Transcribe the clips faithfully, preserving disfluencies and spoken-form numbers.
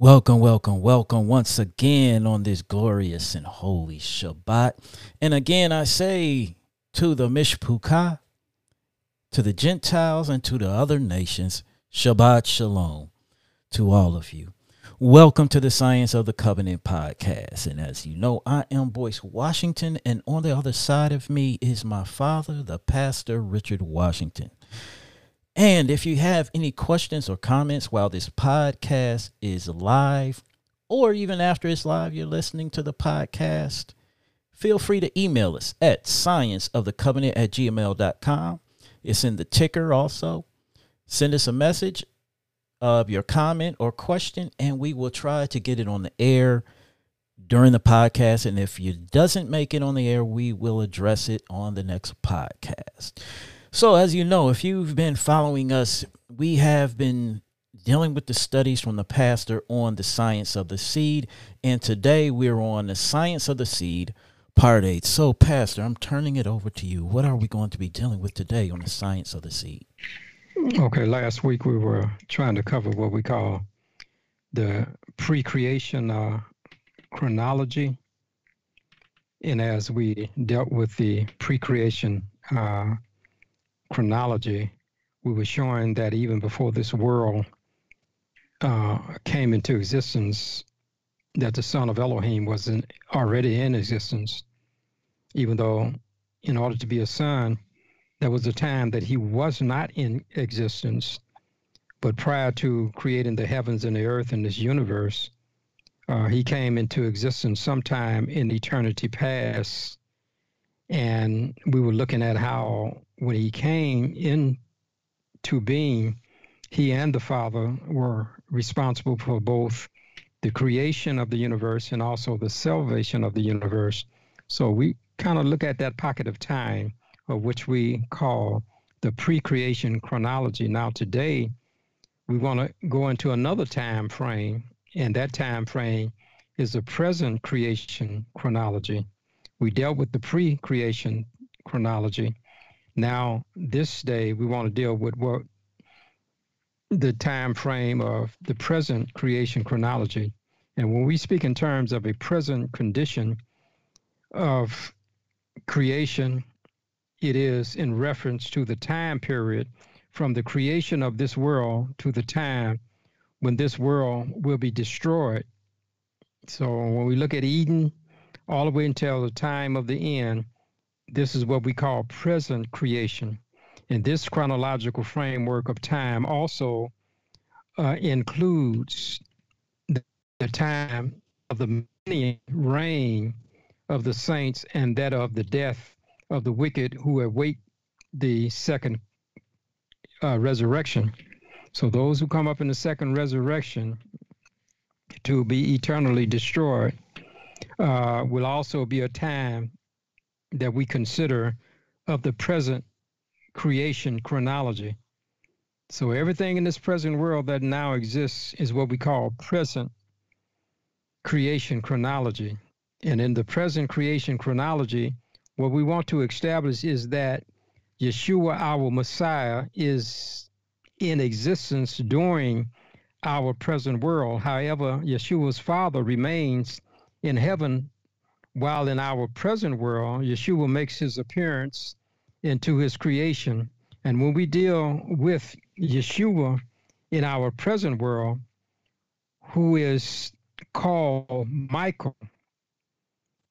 Welcome, welcome, welcome once again on this glorious and holy Shabbat. And again, I say to the Mishpukah, to the Gentiles, and to the other nations, Shabbat Shalom to all of you. Welcome to the Science of the Covenant podcast. And as you know, I am Boyce Washington, and on the other side of me is my father, the pastor, Richard Washington. And if you have any questions or comments while this podcast is live, or even after it's live, you're listening to the podcast, feel free to email us at scienceofthecovenant at gmail dot com. It's in the ticker also. Send us a message of your comment or question, and we will try to get it on the air during the podcast. And if it doesn't make it on the air, we will address it on the next podcast. So as you know, if you've been following us, we have been dealing with the studies from the pastor on the science of the seed. And today we're on the science of the seed, part eight. So pastor, I'm turning it over to you. What are we going to be dealing with today on the science of the seed? Okay, last week we were trying to cover what we call the pre-creation uh, chronology. And as we dealt with the pre-creation uh chronology, we were showing that even before this world uh, came into existence, that the Son of Elohim was in, already in existence, even though in order to be a son, there was a time that he was not in existence. But prior to creating the heavens and the earth and this universe, uh, he came into existence sometime in eternity past. And we were looking at how when he came into being, he and the Father were responsible for both the creation of the universe and also the salvation of the universe. So we kind of look at that pocket of time of which we call the pre-creation chronology. Now today, we want to go into another time frame, and that time frame is the present creation chronology. We dealt with the pre-creation chronology. Now, this day, we want to deal with what the time frame of the present creation chronology. And when we speak in terms of a present condition of creation, it is in reference to the time period from the creation of this world to the time when this world will be destroyed. So when we look at Eden, all the way until the time of the end, this is what we call present creation. And this chronological framework of time also uh, includes the, the time of the millennial reign of the saints and that of the death of the wicked who await the second uh, resurrection. So those who come up in the second resurrection to be eternally destroyed Uh, will also be a time that we consider of the present creation chronology. So everything in this present world that now exists is what we call present creation chronology. And in the present creation chronology, what we want to establish is that Yeshua, our Messiah, is in existence during our present world. However, Yeshua's Father remains in heaven, while in our present world, Yeshua makes his appearance into his creation. And when we deal with Yeshua in our present world, who is called Michael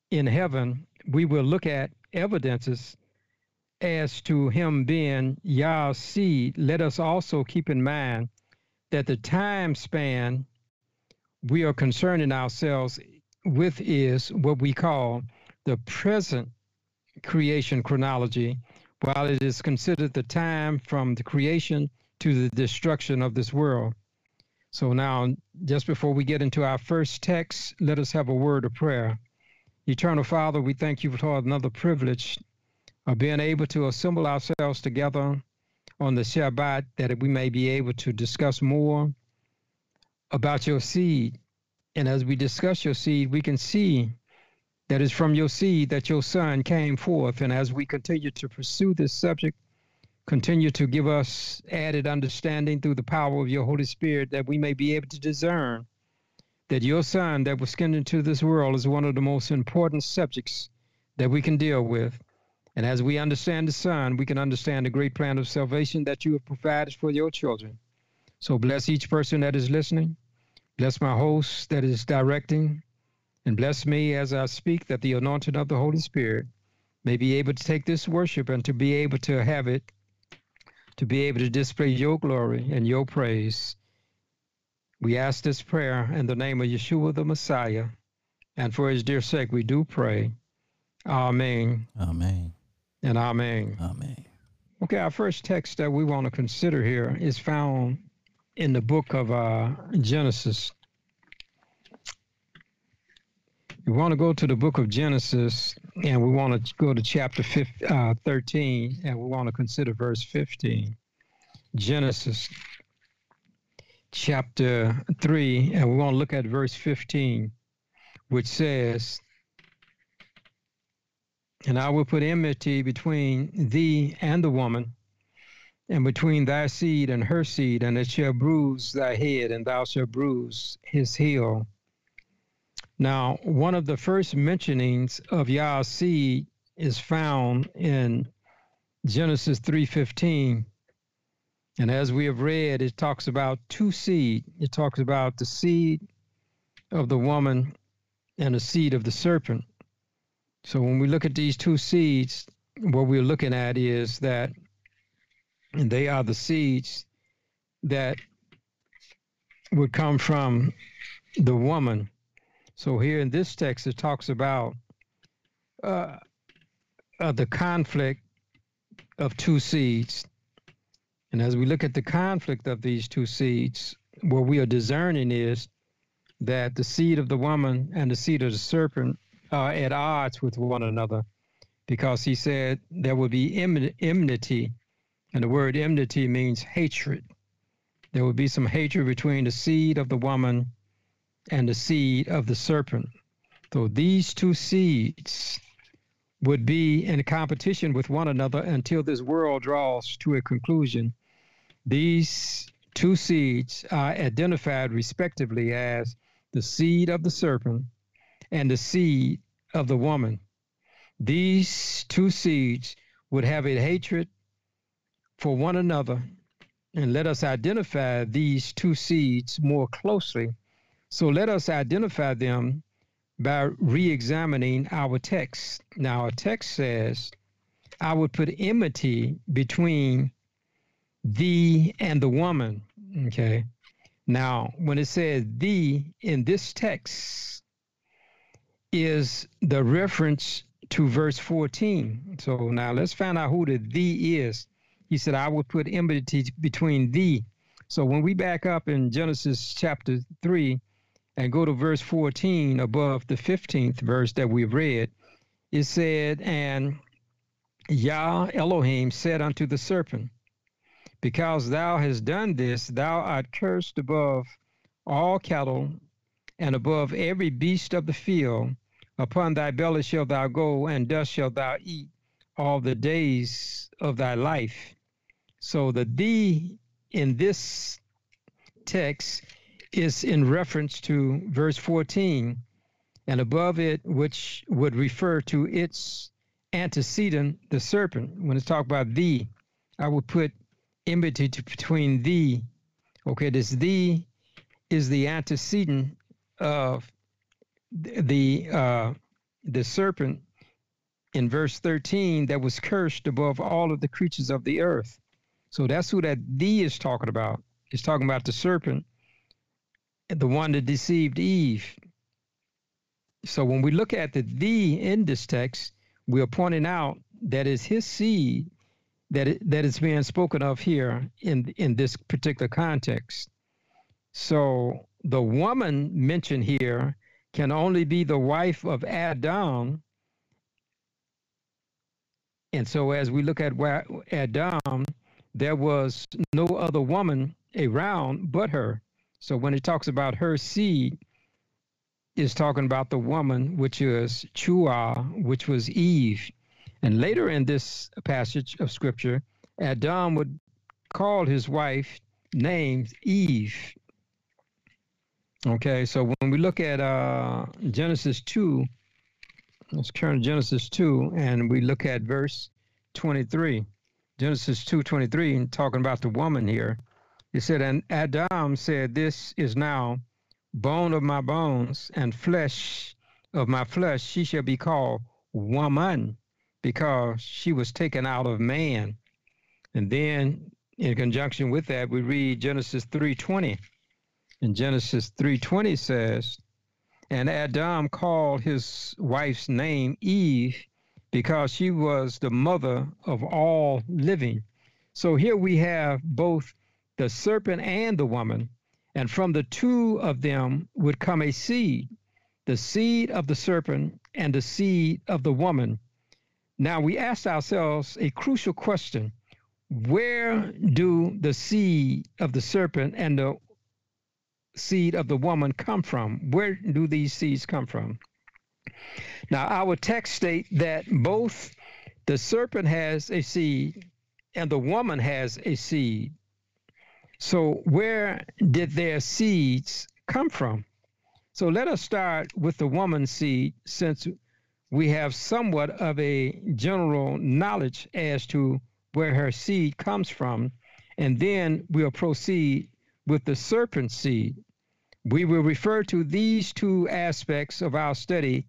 in heaven, we will look at evidences as to him being Yah's seed. Let us also keep in mind that the time span we are concerning ourselves with is what we call the present creation chronology, while it is considered the time from the creation to the destruction of this world. So now, just before we get into our first text, let us have a word of prayer. Eternal Father, we thank you for another privilege of being able to assemble ourselves together on the Shabbat, that we may be able to discuss more about your seed. And as we discuss your seed, we can see that it's from your seed that your son came forth. And as we continue to pursue this subject, continue to give us added understanding through the power of your Holy Spirit, that we may be able to discern that your Son that was sent into this world is one of the most important subjects that we can deal with. And as we understand the Son, we can understand the great plan of salvation that you have provided for your children. So bless each person that is listening. Bless my host that is directing. And bless me as I speak, that the anointing of the Holy Spirit may be able to take this worship and to be able to have it, to be able to display your glory and your praise. We ask this prayer in the name of Yeshua the Messiah, and for his dear sake we do pray. Amen. Amen. And amen. Amen. Okay, our first text that we want to consider here is found in the book of uh, Genesis. We want to go to the book of Genesis, and we want to go to chapter fifteen, uh, thirteen, and we want to consider verse fifteen. Genesis chapter three, and we want to look at verse fifteen, which says, "And I will put enmity between thee and the woman, and between thy seed and her seed, and it shall bruise thy head, and thou shalt bruise his heel." Now, one of the first mentionings of Yah's seed is found in Genesis three fifteen. And as we have read, it talks about two seed. It talks about the seed of the woman and the seed of the serpent. So when we look at these two seeds, what we're looking at is that they are the seeds that would come from the woman. So here in this text, it talks about uh, uh, the conflict of two seeds. And as we look at the conflict of these two seeds, what we are discerning is that the seed of the woman and the seed of the serpent are at odds with one another, because he said there would be enmity, and the word enmity means hatred. There would be some hatred between the seed of the woman and the seed of the serpent. So these two seeds would be in competition with one another until this world draws to a conclusion. These two seeds are identified respectively as the seed of the serpent and the seed of the woman. These two seeds would have a hatred for one another, and let us identify these two seeds more closely. So let us identify them by re-examining our text. Now, our text says, "I would put enmity between thee and the woman." Okay. Now, when it says thee in this text, is the reference to verse fourteen. So now let's find out who the thee is. He said, "I will put enmity between thee." So when we back up in Genesis chapter three and go to verse fourteen above the fifteenth verse that we've read, it said, "And Yah Elohim said unto the serpent, because thou hast done this, thou art cursed above all cattle and above every beast of the field. Upon thy belly shalt thou go, and dust shalt thou eat all the days of thy life." So the thee in this text is in reference to verse fourteen, and above it, which would refer to its antecedent, the serpent. When it's talked about thee, I would put enmity between thee. Okay, this thee is the antecedent of the uh, the serpent in verse thirteen that was cursed above all of the creatures of the earth. So that's who that thee is talking about. It's talking about the serpent, the one that deceived Eve. So when we look at the thee in this text, we are pointing out that it's his seed that it, that is being spoken of here in in this particular context. So the woman mentioned here can only be the wife of Adam. And so as we look at Adam, there was no other woman around but her. So when it talks about her seed, it's talking about the woman, which is Chua, which was Eve. And later in this passage of Scripture, Adam would call his wife names Eve. Okay, so when we look at uh, Genesis two, let's turn to Genesis two, and we look at verse twenty-three. Genesis two twenty-three, and talking about the woman here. It said, and Adam said, this is now bone of my bones and flesh of my flesh. She shall be called woman, because she was taken out of man. And then in conjunction with that, we read Genesis three twenty. And Genesis three twenty says, and Adam called his wife's name Eve, because she was the mother of all living. So here we have both the serpent and the woman, and from the two of them would come a seed, the seed of the serpent and the seed of the woman. Now we ask ourselves a crucial question. Where do the seed of the serpent and the seed of the woman come from? Where do these seeds come from? Now, our text states that both the serpent has a seed and the woman has a seed. So where did their seeds come from? So let us start with the woman's seed, since we have somewhat of a general knowledge as to where her seed comes from, and then we'll proceed with the serpent seed. We will refer to these two aspects of our study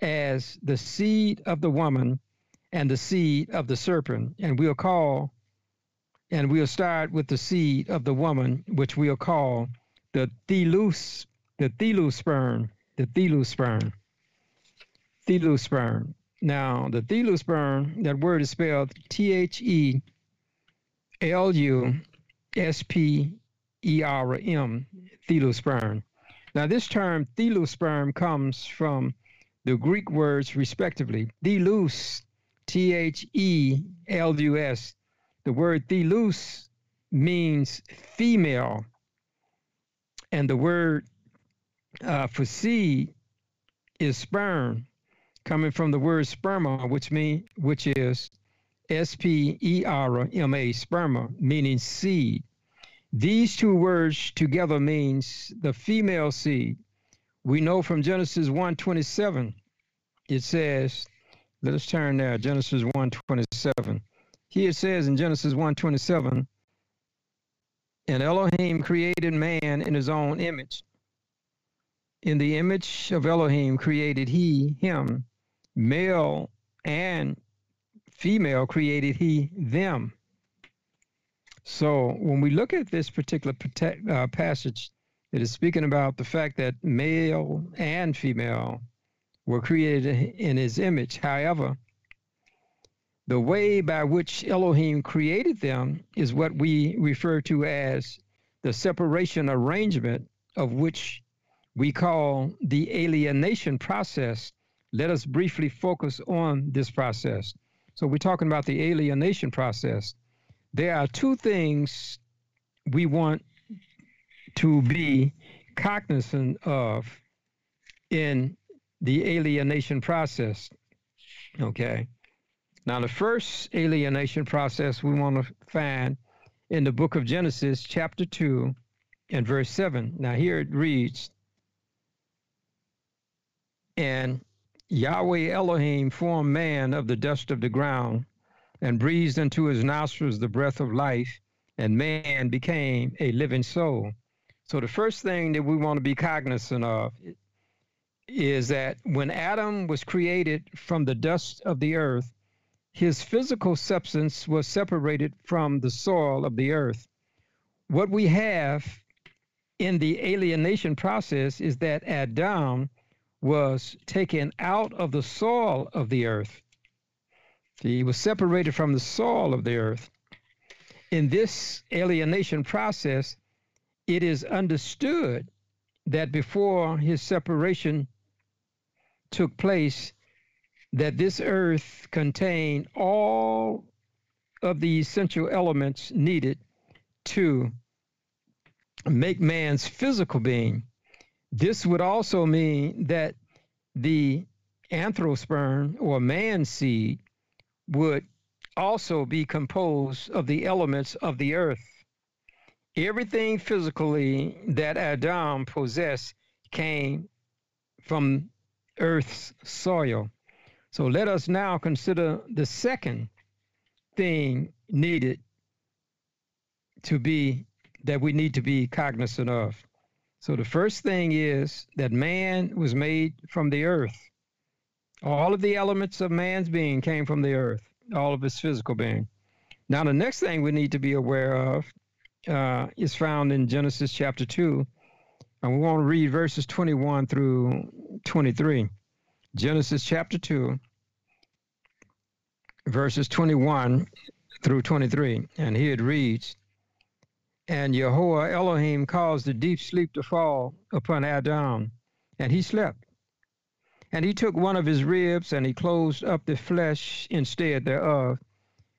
as the seed of the woman and the seed of the serpent, and we'll call, and we'll start with the seed of the woman, which we'll call the Thelus, the Thelusperm, the Thelusperm, Thelusperm. Now, the Thelusperm, that word is spelled T H E L U S P. E R M, Thelusperm. Now, this term Thelusperm comes from the Greek words respectively. Thelus, T H E L U S. The word Thelus means female. And the word uh, for seed is sperm, coming from the word sperma, which, mean, which is S P E R M A, sperma, meaning seed. These two words together means the female seed. We know from Genesis one twenty-seven, it says, let us turn there, Genesis one twenty-seven. Here it says in Genesis one twenty-seven, and Elohim created man in his own image. In the image of Elohim created he him, male and female created he them. So when we look at this particular uh, passage, it is speaking about the fact that male and female were created in his image. However, the way by which Elohim created them is what we refer to as the separation arrangement, of which we call the alienation process. Let us briefly focus on this process. So we're talking about the alienation process. There are two things we want to be cognizant of in the alienation process, okay? Now, the first alienation process we want to find in the book of Genesis, chapter two, and verse seven. Now, here it reads, and Yahweh Elohim formed man of the dust of the ground, and breathed into his nostrils the breath of life, and man became a living soul. So the first thing that we want to be cognizant of is that when Adam was created from the dust of the earth, his physical substance was separated from the soil of the earth. What we have in the alienation process is that Adam was taken out of the soil of the earth. He was separated from the soil of the earth. In this alienation process, it is understood that before his separation took place, that this earth contained all of the essential elements needed to make man's physical being. This would also mean that the anthrosperm, or man seed, would also be composed of the elements of the earth. Everything physically that Adam possessed came from earth's soil. So let us now consider the second thing needed to be, that we need to be cognizant of. So the first thing is that man was made from the earth. All of the elements of man's being came from the earth, all of his physical being. Now, the next thing we need to be aware of uh, is found in Genesis chapter two. And we want to read verses twenty-one through twenty-three. Genesis chapter two, verses twenty-one through twenty-three. And here it reads, "And Yahuwah Elohim caused a deep sleep to fall upon Adam, and he slept. And he took one of his ribs, and he closed up the flesh instead thereof.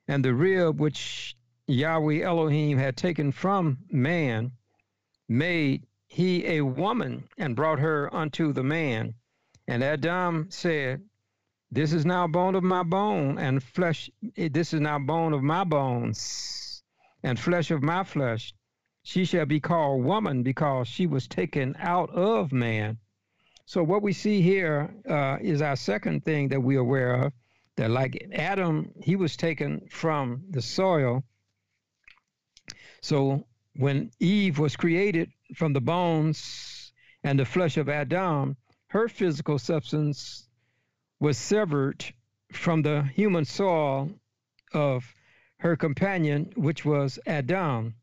And the rib which Yahweh Elohim had taken from man made he a woman, and brought her unto the man. And Adam said, This is now bone of my bone, and flesh, this is now bone of my bones, and flesh of my flesh. She shall be called woman, because she was taken out of man." So what we see here uh, is our second thing that we're aware of, that like Adam, he was taken from the soil. So when Eve was created from the bones and the flesh of Adam, her physical substance was severed from the human soil of her companion, which was Adam.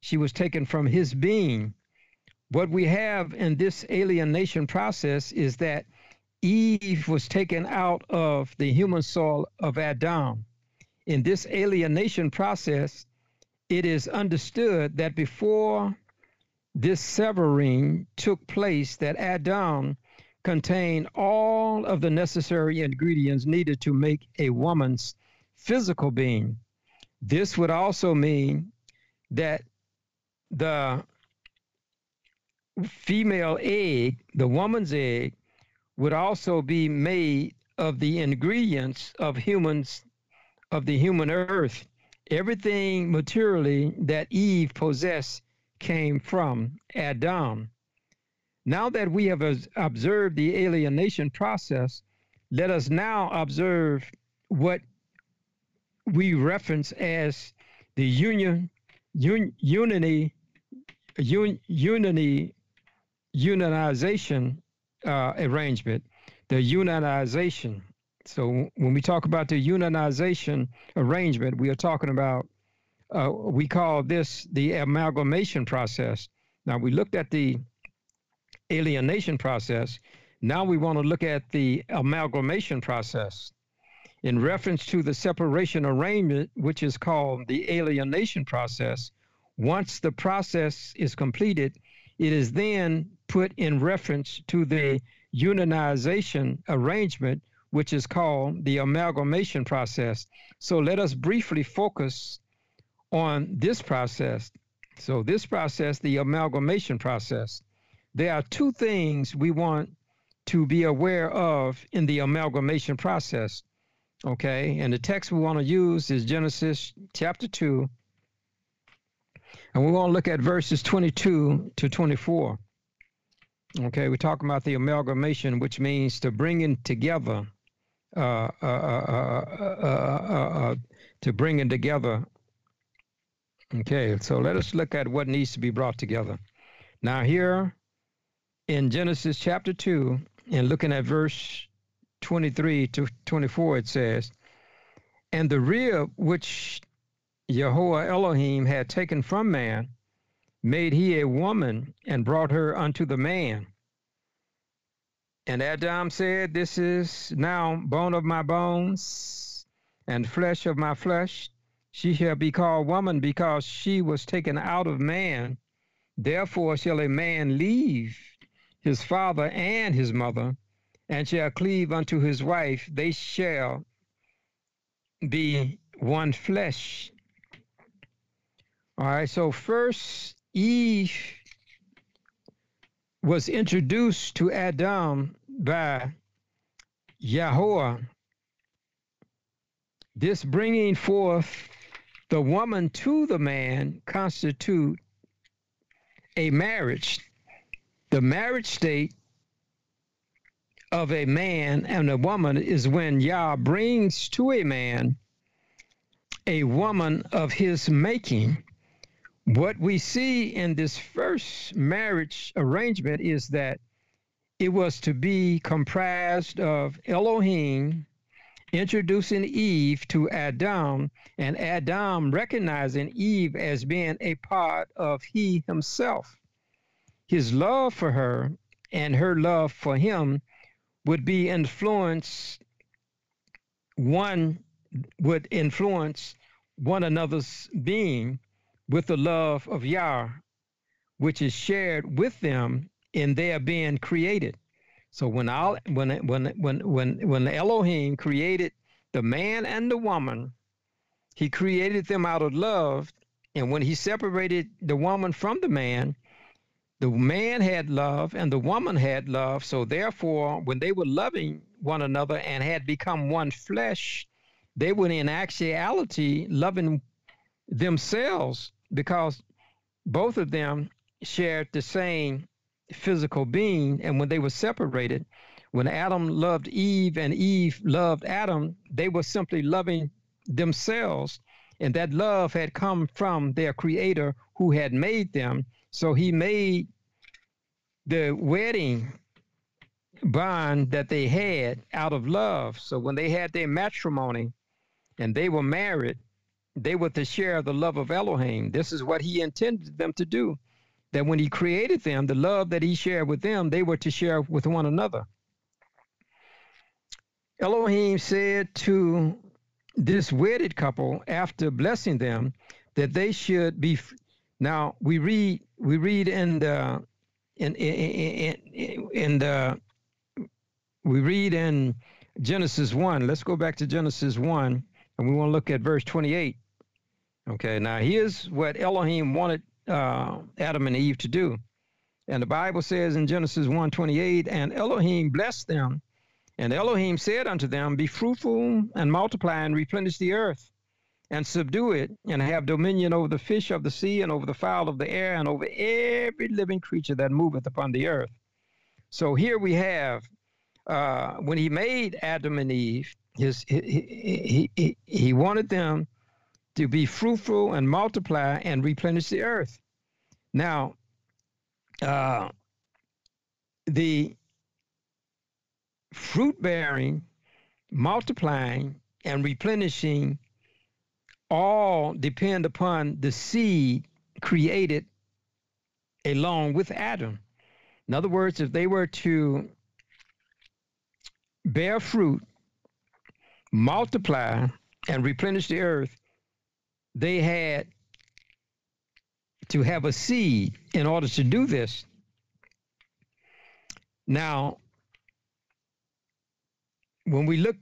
She was taken from his being. What we have in this alienation process is that Eve was taken out of the human soil of Adam. In this alienation process, it is understood that before this severing took place, that Adam contained all of the necessary ingredients needed to make a woman's physical being. This would also mean that the female egg, the woman's egg, would also be made of the ingredients of humans, of the human earth. Everything materially that Eve possessed came from Adam. Now that we have observed the alienation process, let us now observe what we reference as the union, un, unity, un, unity, unionization uh, arrangement, the unionization. So when we talk about the unionization arrangement, we are talking about, uh, we call this the amalgamation process. Now, we looked at the alienation process. Now we want to look at the amalgamation process. In reference to the separation arrangement, which is called the alienation process, once the process is completed, it is then put in reference to the unionization arrangement, which is called the amalgamation process. So let us briefly focus on this process. So this process, the amalgamation process, there are two things we want to be aware of in the amalgamation process, okay? And the text we want to use is Genesis chapter two, and we want to look at verses twenty-two to twenty-four. Okay, we're talking about the amalgamation, which means to bring in together, Uh, uh, uh, uh, uh, uh, to bring it together. Okay, so let us look at what needs to be brought together. Now here in Genesis chapter two, and looking at verse twenty-three to twenty-four, it says, "And the rib which Yahuwah Elohim had taken from man, made he a woman, and brought her unto the man. And Adam said, This is now bone of my bones and flesh of my flesh. She shall be called woman, because she was taken out of man. Therefore shall a man leave his father and his mother, and shall cleave unto his wife. They shall be one flesh." All right, so first Eve was introduced to Adam by Yahuwah. This bringing forth the woman to the man constitute a marriage, the marriage state of a man and a woman is when Yah brings to a man a woman of his making. What we see in this first marriage arrangement is that it was to be comprised of Elohim introducing Eve to Adam, and Adam recognizing Eve as being a part of he himself. His love for her and her love for him would be influenced, one would influence one another's being with the love of Yah, which is shared with them in their being created. So when all, when when when when when Elohim created the man and the woman, he created them out of love, and when he separated the woman from the man, the man had love and the woman had love. So therefore, when they were loving one another and had become one flesh, they were in actuality loving themselves, because both of them shared the same physical being. And when they were separated, when Adam loved Eve and Eve loved Adam, they were simply loving themselves, and that love had come from their creator who had made them. So he made the wedding bond that they had out of love. So when they had their matrimony and they were married, they were to share the love of Elohim. This is what he intended them to do, that when he created them, the love that he shared with them, they were to share with one another. Elohim said to this wedded couple, after blessing them, that they should be. Now we read, we read in the in in in, in the we read in Genesis one. Let's go back to Genesis one, and we want to look at verse twenty-eight. Okay, now here's what Elohim wanted Uh, Adam and Eve to do. And the Bible says in Genesis one twenty-eight, and Elohim blessed them, and Elohim said unto them, be fruitful and multiply and replenish the earth and subdue it, and have dominion over the fish of the sea and over the fowl of the air and over every living creature that moveth upon the earth. So here we have, uh, when he made Adam and Eve, his, he, he, he, he wanted them to be fruitful and multiply and replenish the earth. Now, uh, the fruit bearing, multiplying, and replenishing all depend upon the seed created along with Adam. In other words, if they were to bear fruit, multiply, and replenish the earth, they had to have a seed in order to do this. Now, when we look,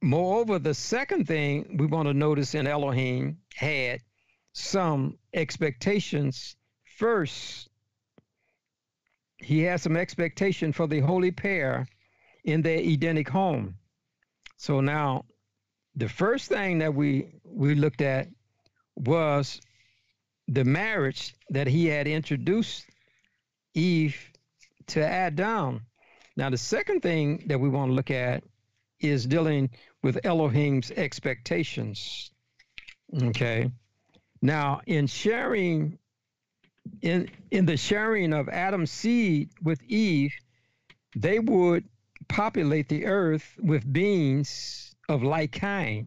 moreover, the second thing we want to notice in Elohim had some expectations. First, he had some expectation for the holy pair in their Edenic home. So now, the first thing that we, we looked at was the marriage that he had introduced Eve to Adam. Now, the second thing that we want to look at is dealing with Elohim's expectations. Okay. Now, in sharing, in, in the sharing of Adam's seed with Eve, they would populate the earth with beings of like kind.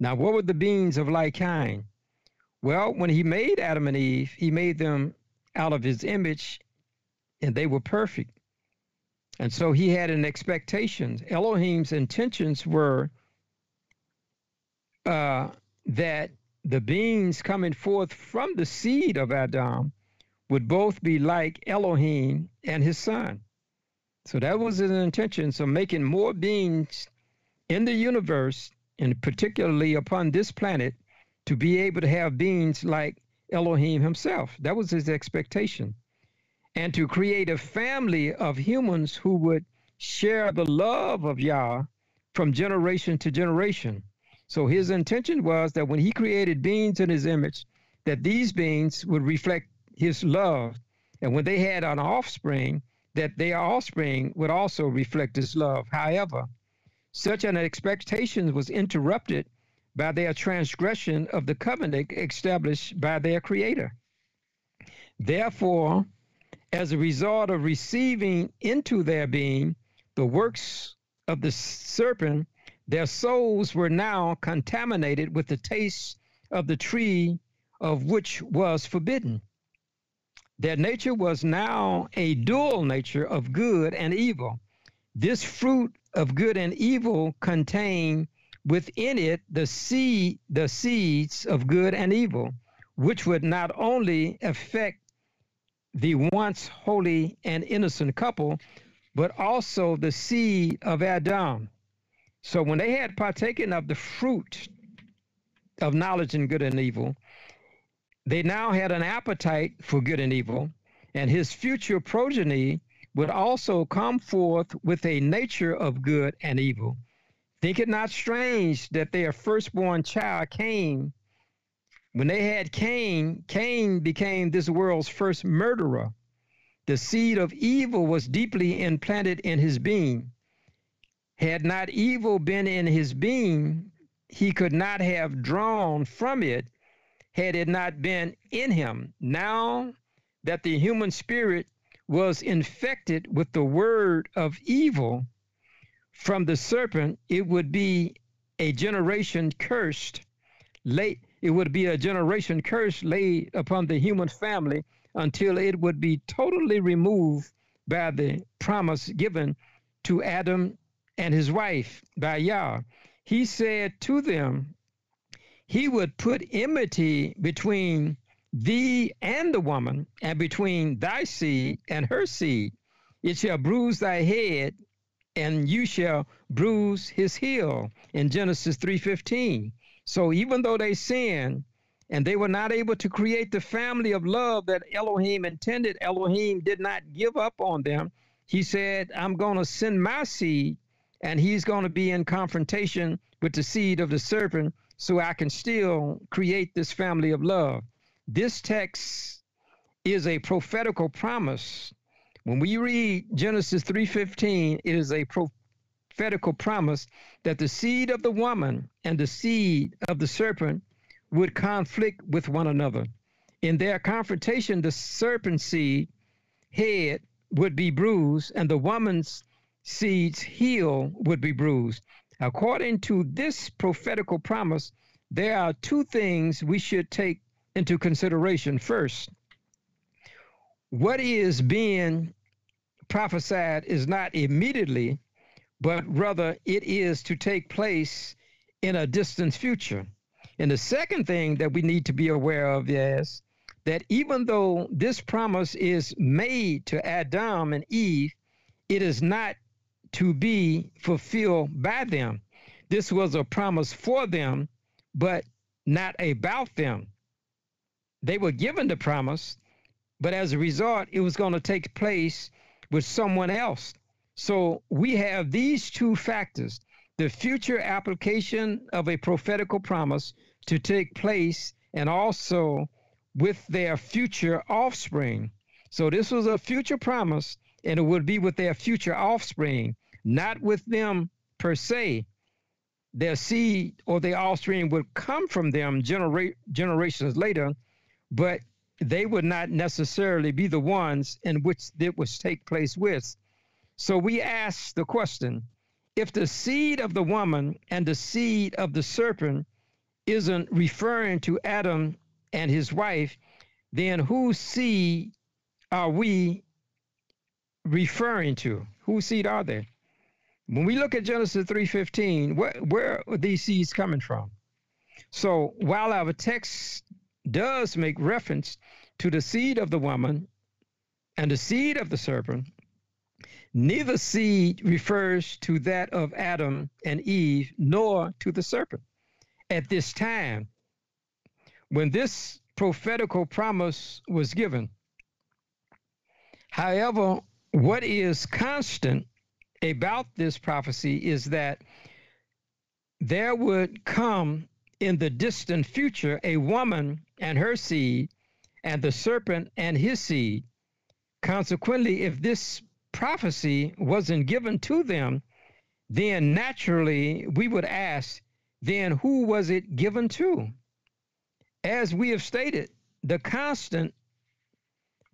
Now, what were the beings of like kind? Well, when he made Adam and Eve, he made them out of his image, and they were perfect. And so he had an expectation. Elohim's intentions were uh, that the beings coming forth from the seed of Adam would both be like Elohim and his son. So that was his intention. So making more beings in the universe, and particularly upon this planet, to be able to have beings like Elohim himself. That was his expectation. And to create a family of humans who would share the love of Yah from generation to generation. So his intention was that when he created beings in his image, that these beings would reflect his love. And when they had an offspring, that their offspring would also reflect this love. However, such an expectation was interrupted by their transgression of the covenant established by their Creator. Therefore, as a result of receiving into their being the works of the serpent, their souls were now contaminated with the taste of the tree of which was forbidden. Their nature was now a dual nature of good and evil. This fruit of good and evil contained within it the seed, the seeds of good and evil, which would not only affect the once holy and innocent couple, but also the seed of Adam. So when they had partaken of the fruit of knowledge and good and evil, they now had an appetite for good and evil, and his future progeny would also come forth with a nature of good and evil. Think it not strange that their firstborn child, Cain, when they had Cain, Cain became this world's first murderer. The seed of evil was deeply implanted in his being. Had not evil been in his being, he could not have drawn from it had it not been in him. Now that the human spirit was infected with the word of evil from the serpent, it would be a generation cursed. Late, it would be a generation curse laid upon the human family until it would be totally removed by the promise given to Adam and his wife by Yah. He said to them, he would put enmity between thee and the woman, and between thy seed and her seed. It shall bruise thy head, and you shall bruise his heel, in Genesis three fifteen. So even though they sinned, and they were not able to create the family of love that Elohim intended, Elohim did not give up on them. He said, I'm going to send my seed, and he's going to be in confrontation with the seed of the serpent, so I can still create this family of love. This text is a prophetical promise. When we read Genesis three fifteen, it is a prophetical promise that the seed of the woman and the seed of the serpent would conflict with one another. In their confrontation, the serpent's seed head would be bruised, and the woman's seed's heel would be bruised. According to this prophetical promise, there are two things we should take into consideration. First, what is being prophesied is not immediately, but rather it is to take place in a distant future. And the second thing that we need to be aware of is that even though this promise is made to Adam and Eve, it is not to be fulfilled by them. This was a promise for them, but not about them. They were given the promise, but as a result, it was going to take place with someone else. So we have these two factors, the future application of a prophetical promise to take place, and also with their future offspring. So this was a future promise, and it would be with their future offspring. Not with them per se. Their seed or their offspring would come from them genera- generations later, but they would not necessarily be the ones in which it was take place with. So we ask the question, if the seed of the woman and the seed of the serpent isn't referring to Adam and his wife, then whose seed are we referring to? Whose seed are they? When we look at Genesis three fifteen, where, where are these seeds coming from? So while our text does make reference to the seed of the woman and the seed of the serpent, neither seed refers to that of Adam and Eve, nor to the serpent. At this time, when this prophetical promise was given, however, what is constant about this prophecy is that there would come in the distant future a woman and her seed, and the serpent and his seed. Consequently, if this prophecy wasn't given to them, then naturally we would ask, then who was it given to? As we have stated, the constant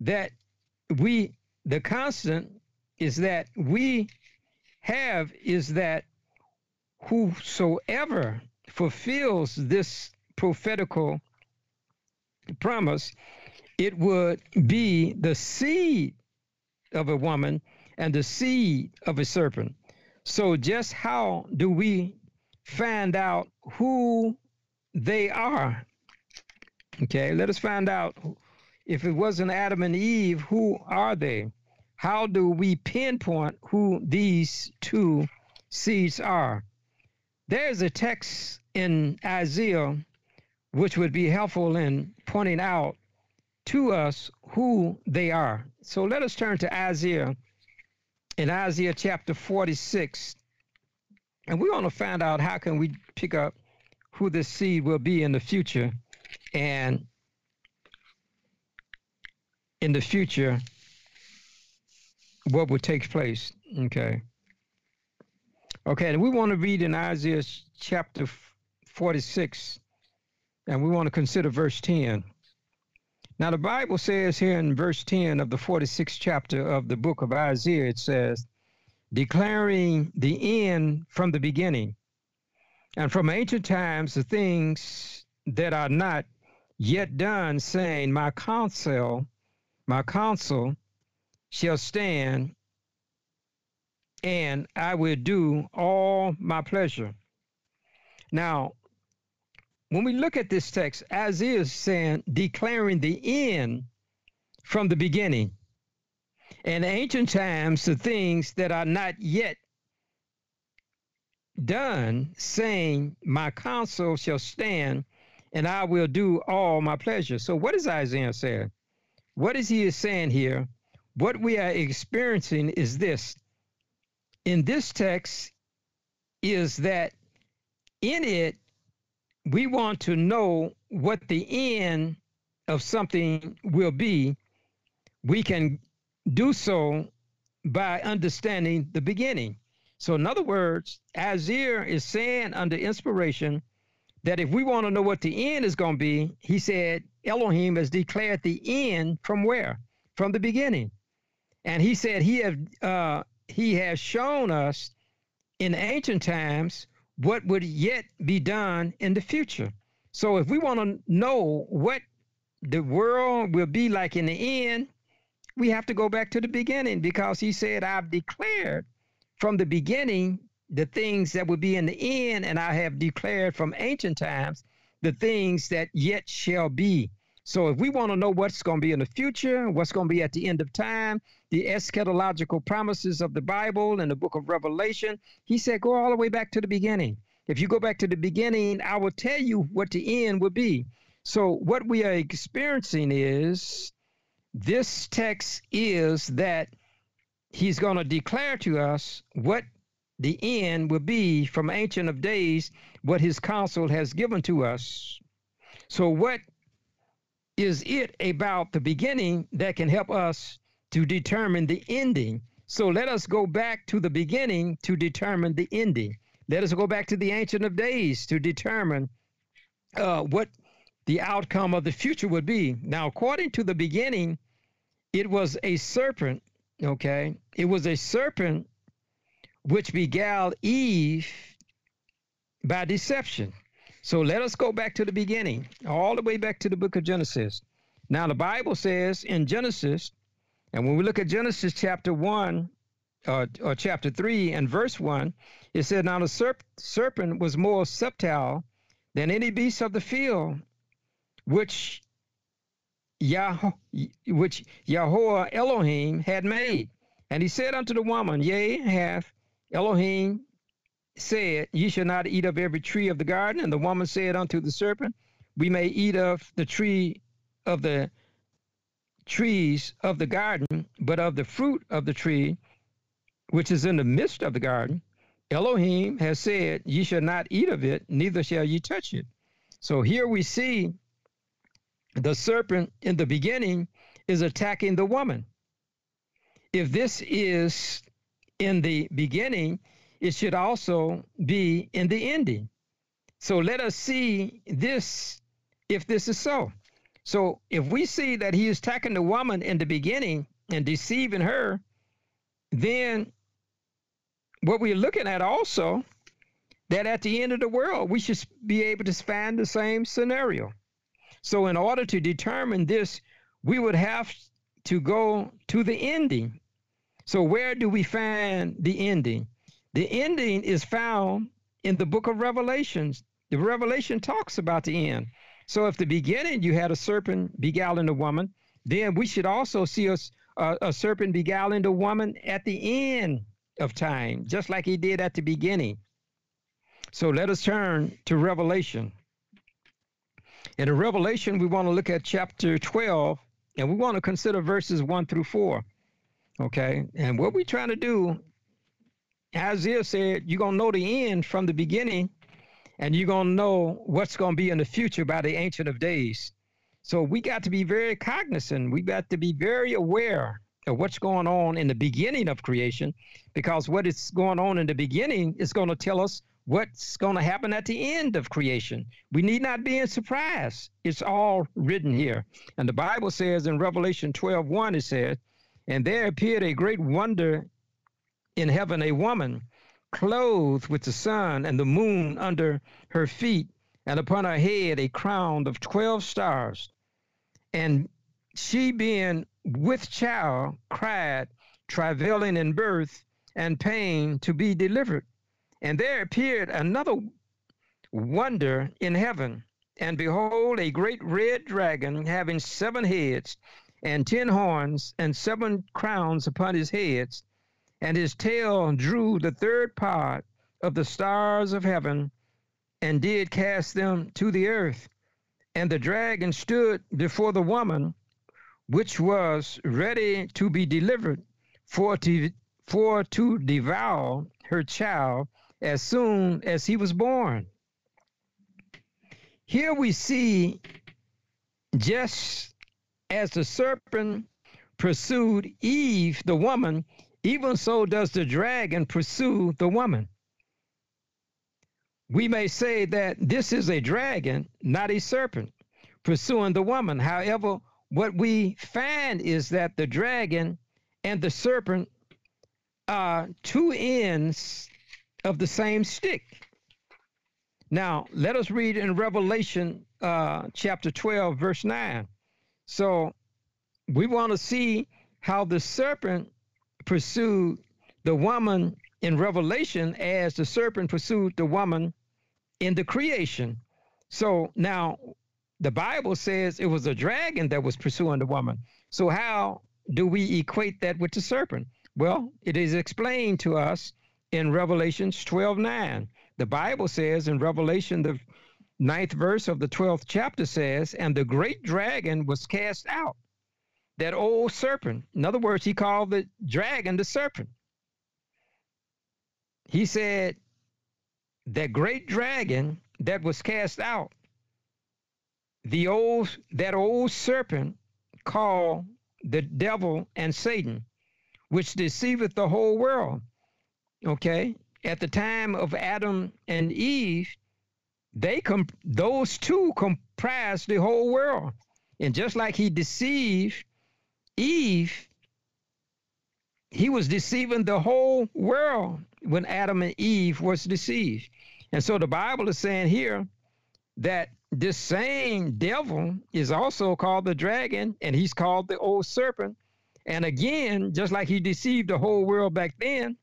that we, the constant is that we have is that whosoever fulfills this prophetical promise, it would be the seed of a woman and the seed of a serpent. So just how do we find out who they are? Okay, let us find out. If it wasn't Adam and Eve, who are they? How do we pinpoint who these two seeds are? There's a text in Isaiah which would be helpful in pointing out to us who they are. So let us turn to Isaiah in Isaiah chapter forty-six, and we want to find out how can we pick up who this seed will be in the future, and in the future, what will take place, okay? Okay, and we want to read in Isaiah chapter forty-six, and we want to consider verse ten. Now, the Bible says here in verse ten of the forty-sixth chapter of the book of Isaiah, it says, declaring the end from the beginning, and from ancient times the things that are not yet done, saying, my counsel, my counsel shall stand, and I will do all my pleasure. Now, when we look at this text, Isaiah is saying, declaring the end from the beginning, and ancient times the things that are not yet done, saying, my counsel shall stand, and I will do all my pleasure. So what is Isaiah saying? What is he saying here? What we are experiencing is this. In this text is that in it, we want to know what the end of something will be. We can do so by understanding the beginning. So in other words, Isaiah is saying under inspiration that if we want to know what the end is going to be, he said Elohim has declared the end from where? From the beginning. And he said he have, uh, he has shown us in ancient times what would yet be done in the future. So if we want to know what the world will be like in the end, we have to go back to the beginning, because he said, I've declared from the beginning the things that will be in the end, and I have declared from ancient times the things that yet shall be. So if we want to know what's going to be in the future, what's going to be at the end of time, the eschatological promises of the Bible and the book of Revelation, he said, go all the way back to the beginning. If you go back to the beginning, I will tell you what the end will be. So what we are experiencing is this text is that he's going to declare to us what the end will be from Ancient of Days, what his counsel has given to us. So what is it about the beginning that can help us to determine the ending? So let us go back to the beginning to determine the ending. Let us go back to the Ancient of Days to determine uh, what the outcome of the future would be. Now, according to the beginning, it was a serpent, okay? It was a serpent which beguiled Eve by deception. So let us go back to the beginning, all the way back to the book of Genesis. Now, the Bible says in Genesis, and when we look at Genesis chapter one, uh, or chapter three and verse one, it said, now the serp serpent was more subtle than any beast of the field, which, Yah which Yahuwah Elohim had made. And he said unto the woman, yea, hath Elohim said, ye shall not eat of every tree of the garden? And the woman said unto the serpent, we may eat of the tree of the trees of the garden, but of the fruit of the tree which is in the midst of the garden, Elohim has said, ye shall not eat of it, neither shall ye touch it. So here we see the serpent in the beginning is attacking the woman. if this is in the beginning, it should also be in the ending. So let us see this, if this is so. So if we see that he is attacking the woman in the beginning and deceiving her, then what we're looking at also, that at the end of the world, we should be able to find the same scenario. So in order to determine this, we would have to go to the ending. So where do we find the ending? The ending is found in the book of Revelations. The Revelation talks about the end. So if the beginning you had a serpent beguiling the woman, then we should also see a, a, a serpent beguiling the woman at the end of time, just like he did at the beginning. So let us turn to Revelation. And in Revelation, we want to look at chapter twelve, and we want to consider verses one through four, okay? And what we're trying to do, Isaiah said, you're going to know the end from the beginning, and you're going to know what's going to be in the future by the Ancient of Days. So we got to be very cognizant. We got to be very aware of what's going on in the beginning of creation, because what is going on in the beginning is going to tell us what's going to happen at the end of creation. We need not be in surprise. It's all written here. And the Bible says in Revelation twelve one, it says, and there appeared a great wonder in heaven, a woman clothed with the sun and the moon under her feet, and upon her head a crown of twelve stars. And she, being with child, cried, travailing in birth and pain to be delivered. And there appeared another wonder in heaven, and behold, a great red dragon having seven heads and ten horns and seven crowns upon his heads, and his tail drew the third part of the stars of heaven, and did cast them to the earth. And the dragon stood before the woman, which was ready to be delivered, for to, for to devour her child as soon as he was born. Here we see, just as the serpent pursued Eve, the woman, even so does the dragon pursue the woman. We may say that this is a dragon, not a serpent, pursuing the woman. However, what we find is that the dragon and the serpent are two ends of the same stick. Now, let us read in Revelation uh, chapter twelve, verse nine. So we want to see how the serpent pursued the woman in Revelation as the serpent pursued the woman in the creation. So now the Bible says it was a dragon that was pursuing the woman. So how do we equate that with the serpent? Well, it is explained to us in Revelation twelve nine. The Bible says in Revelation, the ninth verse of the twelfth chapter says, and the great dragon was cast out, that old serpent. In other words, he called the dragon the serpent. He said, that great dragon that was cast out, the old, that old serpent called the devil and Satan, which deceiveth the whole world. Okay, at the time of Adam and Eve, they com those two comprised the whole world. And just like he deceived Eve, he was deceiving the whole world when Adam and Eve was deceived. And so the Bible is saying here that this same devil is also called the dragon, and he's called the old serpent. And again, just like he deceived the whole world back then,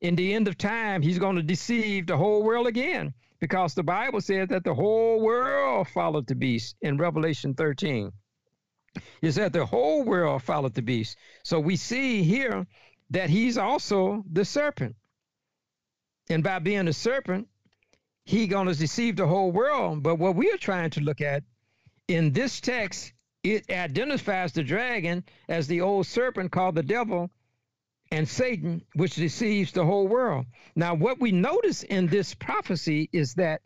in the end of time, he's going to deceive the whole world again, because the Bible says that the whole world followed the beast in Revelation thirteen. It said the whole world followed the beast. So we see here that he's also the serpent. And by being a serpent, he's going to deceive the whole world. But what we are trying to look at in this text, it identifies the dragon as the old serpent called the devil and Satan, which deceives the whole world. Now, what we notice in this prophecy is that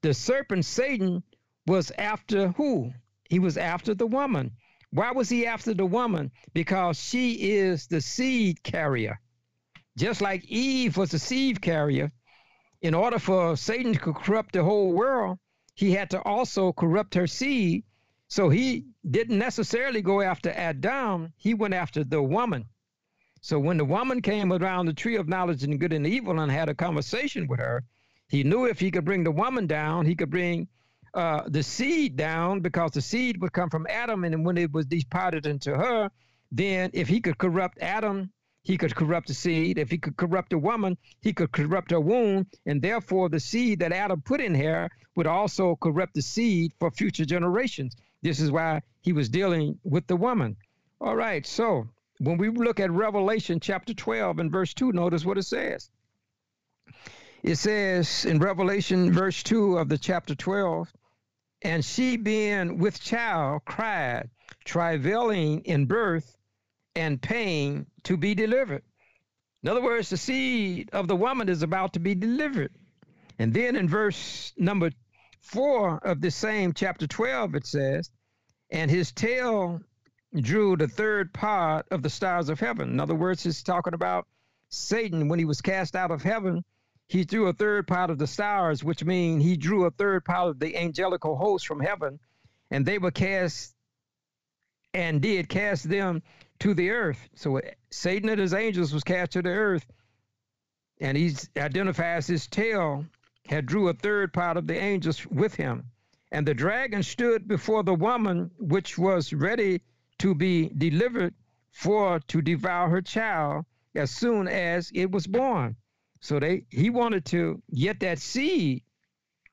the serpent Satan was after who? He was after the woman, Why was he after the woman? Because she is the seed carrier. Just like Eve was the seed carrier, in order for Satan to corrupt the whole world, he had to also corrupt her seed. So he didn't necessarily go after Adam. He went after the woman. So when the woman came around the tree of knowledge and good and evil and had a conversation with her, he knew if he could bring the woman down, he could bring Uh, the seed down, because the seed would come from Adam, and when it was deposited into her, then if he could corrupt Adam, he could corrupt the seed. If he could corrupt the woman, he could corrupt her womb, and therefore the seed that Adam put in her would also corrupt the seed for future generations. This is why he was dealing with the woman. All right, so when we look at Revelation chapter twelve and verse two, notice what it says. It says in Revelation verse two of the chapter twelve, and she, being with child, cried, travailing in birth and pain to be delivered. In other words, the seed of the woman is about to be delivered. And then in verse number four of the same chapter twelve, it says, and his tail drew the third part of the stars of heaven. In other words, it's talking about Satan when he was cast out of heaven. He threw a third part of the stars, which means he drew a third part of the angelical host from heaven, and they were cast and did cast them to the earth. So Satan and his angels was cast to the earth, and he identifies his tail had drew a third part of the angels with him. And the dragon stood before the woman, which was ready to be delivered, for to devour her child as soon as it was born. So they, he wanted to get that seed.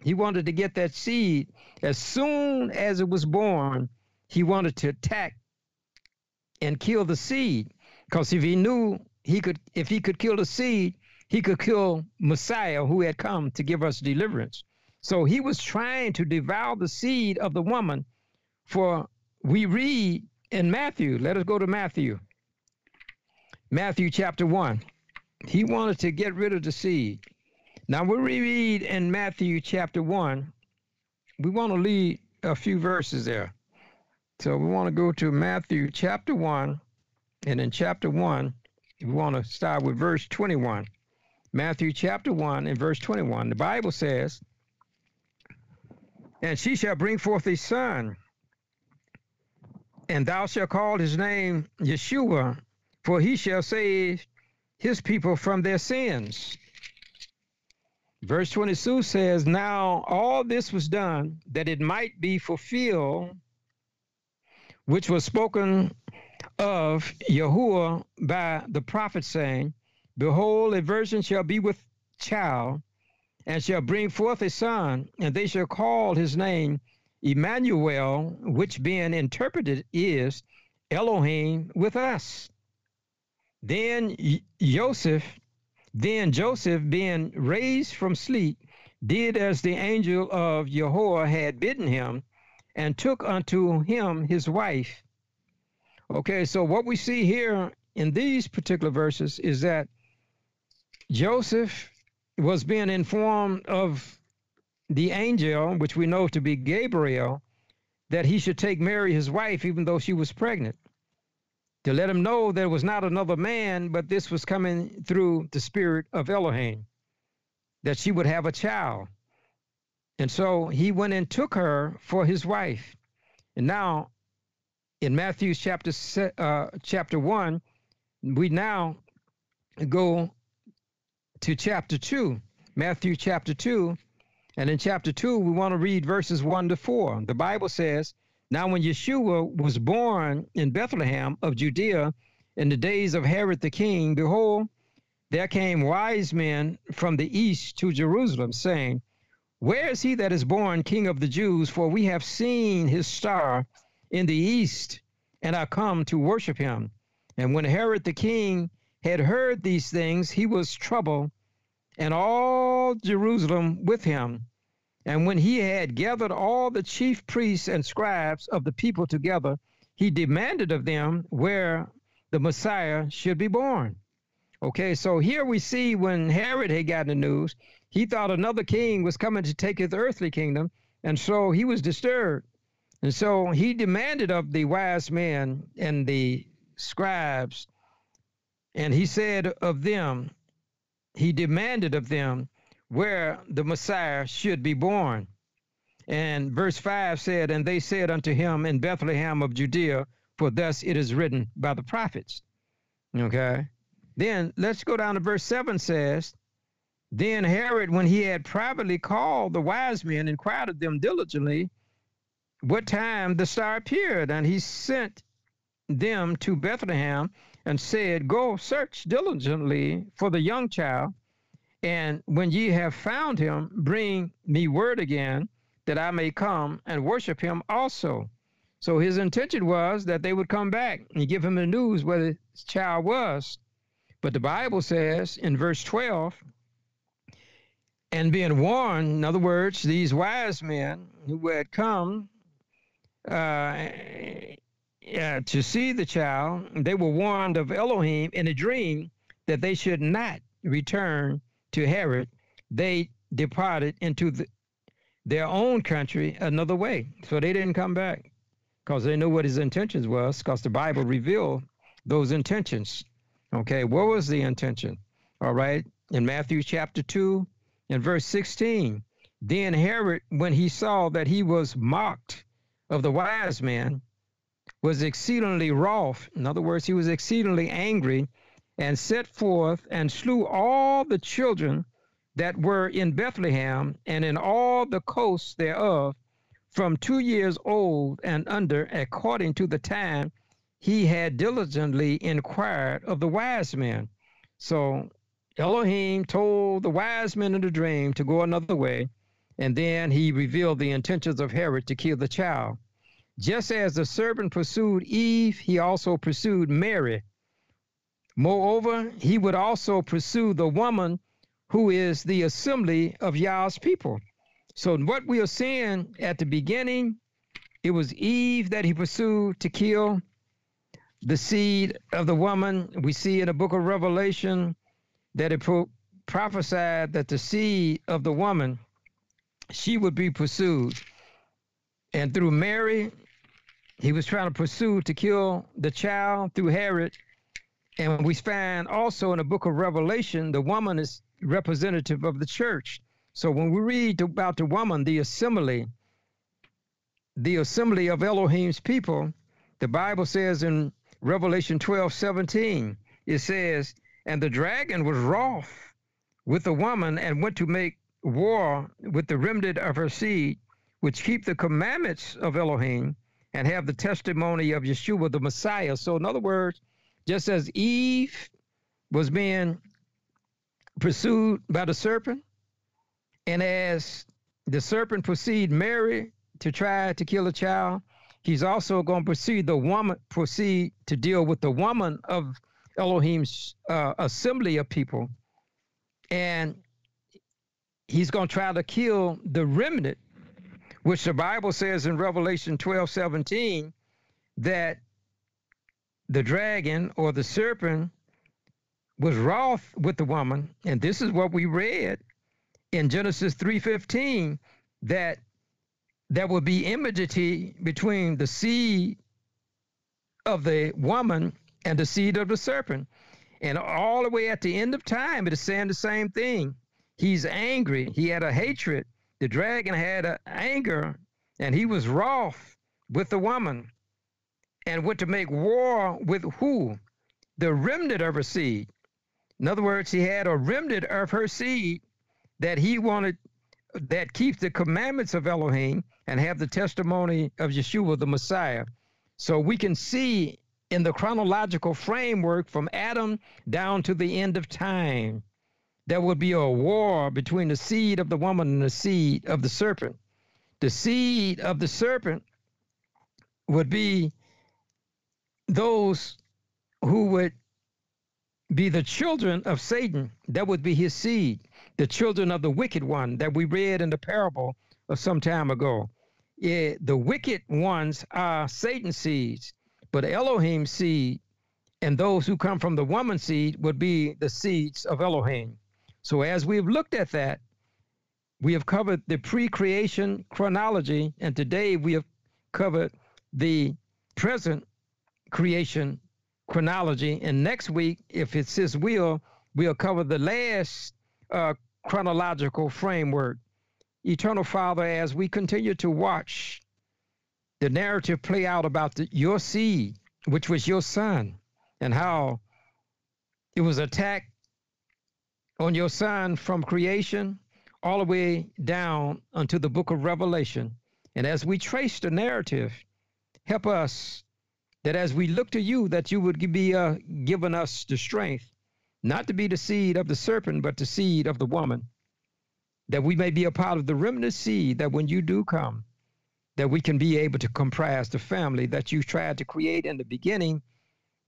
He wanted to get that seed. As soon as it was born, he wanted to attack and kill the seed. Because if he knew he could, if he could kill the seed, he could kill Messiah, who had come to give us deliverance. So he was trying to devour the seed of the woman. For we read in Matthew, let us go to Matthew. Matthew chapter one. He wanted to get rid of the seed. Now, when we read in Matthew chapter one, we want to read a few verses there. So we want to go to Matthew chapter one, and in chapter one, we want to start with verse twenty-one. Matthew chapter one and verse twenty-one. The Bible says, and she shall bring forth a son, and thou shalt call his name Yeshua, for he shall save his people from their sins. Verse twenty-two says, now all this was done that it might be fulfilled, which was spoken of Yahuwah by the prophet, saying, behold, a virgin shall be with child, and shall bring forth a son, and they shall call his name Emmanuel, which being interpreted is Elohim with us. Then Joseph, then Joseph, being raised from sleep, did as the angel of Yahuwah had bidden him, and took unto him his wife. Okay, so what we see here in these particular verses is that Joseph was being informed of the angel, which we know to be Gabriel, that he should take Mary, his wife, even though she was pregnant, to let him know there was not another man, but this was coming through the spirit of Elohim, that she would have a child. And so he went and took her for his wife. And now in Matthew chapter, uh, chapter one, we now go to chapter two, Matthew chapter two. And in chapter two, we want to read verses one to four. The Bible says, now when Yeshua was born in Bethlehem of Judea in the days of Herod the king, behold, there came wise men from the east to Jerusalem, saying, where is he that is born King of the Jews? For we have seen his star in the east, and are come to worship him. And when Herod the king had heard these things, he was troubled, and all Jerusalem with him. And when he had gathered all the chief priests and scribes of the people together, he demanded of them where the Messiah should be born. Okay, so here we see when Herod had gotten the news, he thought another king was coming to take his earthly kingdom, and so he was disturbed. And so he demanded of the wise men and the scribes, and he said of them, he demanded of them where the Messiah should be born. And verse five said, and they said unto him, in Bethlehem of Judea, for thus it is written by the prophets. Okay. Then let's go down to verse seven says, then Herod, when he had privately called the wise men, inquired of them diligently what time the star appeared. And he sent them to Bethlehem and said, go search diligently for the young child. And when ye have found him, bring me word again, that I may come and worship him also. So his intention was that they would come back and give him the news where the child was. But the Bible says in verse twelve, and being warned, in other words, these wise men who had come uh, uh, to see the child, they were warned of Elohim in a dream that they should not return to Herod. They departed into the their own country another way. So they didn't come back because they knew what his intentions was, because the Bible revealed those intentions. Okay, what was the intention? All right, in Matthew chapter two and verse sixteen, then Herod, when he saw that he was mocked of the wise men, was exceedingly wroth. In other words, he was exceedingly angry, and set forth and slew all the children that were in Bethlehem and in all the coasts thereof, from two years old and under, according to the time he had diligently inquired of the wise men. So Elohim told the wise men in the dream to go another way, and then he revealed the intentions of Herod to kill the child. Just as the serpent pursued Eve, he also pursued Mary. Moreover, he would also pursue the woman who is the assembly of Yah's people. So what we are seeing at the beginning, it was Eve that he pursued to kill the seed of the woman. We see in the book of Revelation that it pro prophesied that the seed of the woman, she would be pursued. And through Mary, he was trying to pursue to kill the child through Herod. And we find also in the book of Revelation, the woman is representative of the church. So when we read about the woman, the assembly, the assembly of Elohim's people, the Bible says in Revelation twelve seventeen, it says, and the dragon was wroth with the woman and went to make war with the remnant of her seed, which keep the commandments of Elohim and have the testimony of Yeshua, the Messiah. So in other words, just as Eve was being pursued by the serpent, and as the serpent pursued Mary to try to kill a child, he's also going to proceed the woman, proceed to deal with the woman of Elohim's uh, assembly of people, and he's going to try to kill the remnant, which the Bible says in Revelation twelve seventeen that the dragon or the serpent was wroth with the woman. And this is what we read in Genesis three fifteen, that there will be enmity between the seed of the woman and the seed of the serpent. And all the way at the end of time, it is saying the same thing. He's angry. He had a hatred. The dragon had an anger, and he was wroth with the woman and went to make war with who? The remnant of her seed. In other words, he had a remnant of her seed that he wanted, that keeps the commandments of Elohim and have the testimony of Yeshua, the Messiah. So we can see in the chronological framework from Adam down to the end of time, there will be a war between the seed of the woman and the seed of the serpent. The seed of the serpent would be those who would be the children of Satan. That would be his seed, the children of the wicked one that we read in the parable of some time ago. It, the wicked ones are Satan's seeds, but Elohim's seed and those who come from the woman's seed would be the seeds of Elohim. So as we've looked at that, we have covered the pre-creation chronology, and today we have covered the present creation chronology. And next week, if it's His will, we'll cover the last uh, chronological framework. Eternal Father, as we continue to watch the narrative play out about the, your seed, which was your son, and how it was attacked on your son from creation all the way down unto the book of Revelation. And as we trace the narrative, help us that as we look to you, that you would be uh, giving us the strength not to be the seed of the serpent, but the seed of the woman, that we may be a part of the remnant seed, that when you do come, that we can be able to comprise the family that you tried to create in the beginning,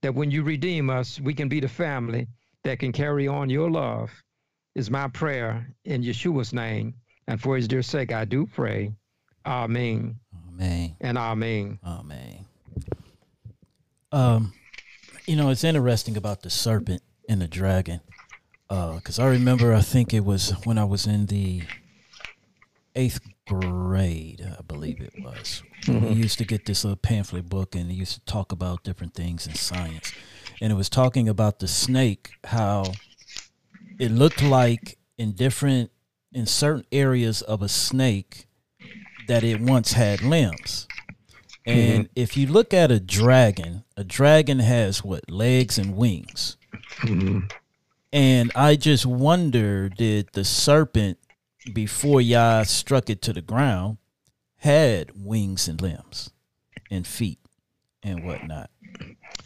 that when you redeem us, we can be the family that can carry on your love, is my prayer in Yeshua's name. And for His dear sake, I do pray. Amen. Amen. And amen. Amen. Um, you know, it's interesting about the serpent and the dragon, because uh, I remember, I think it was when I was in the eighth grade, I believe it was. Mm-hmm. We used to get this little pamphlet book, and it used to talk about different things in science. And it was talking about the snake, how it looked like in different, in certain areas of a snake that it once had limbs. And mm-hmm. if you look at a dragon, a dragon has what? Legs and wings. Mm-hmm. And I just wonder, did the serpent, before Yah struck it to the ground, had wings and limbs and feet and whatnot?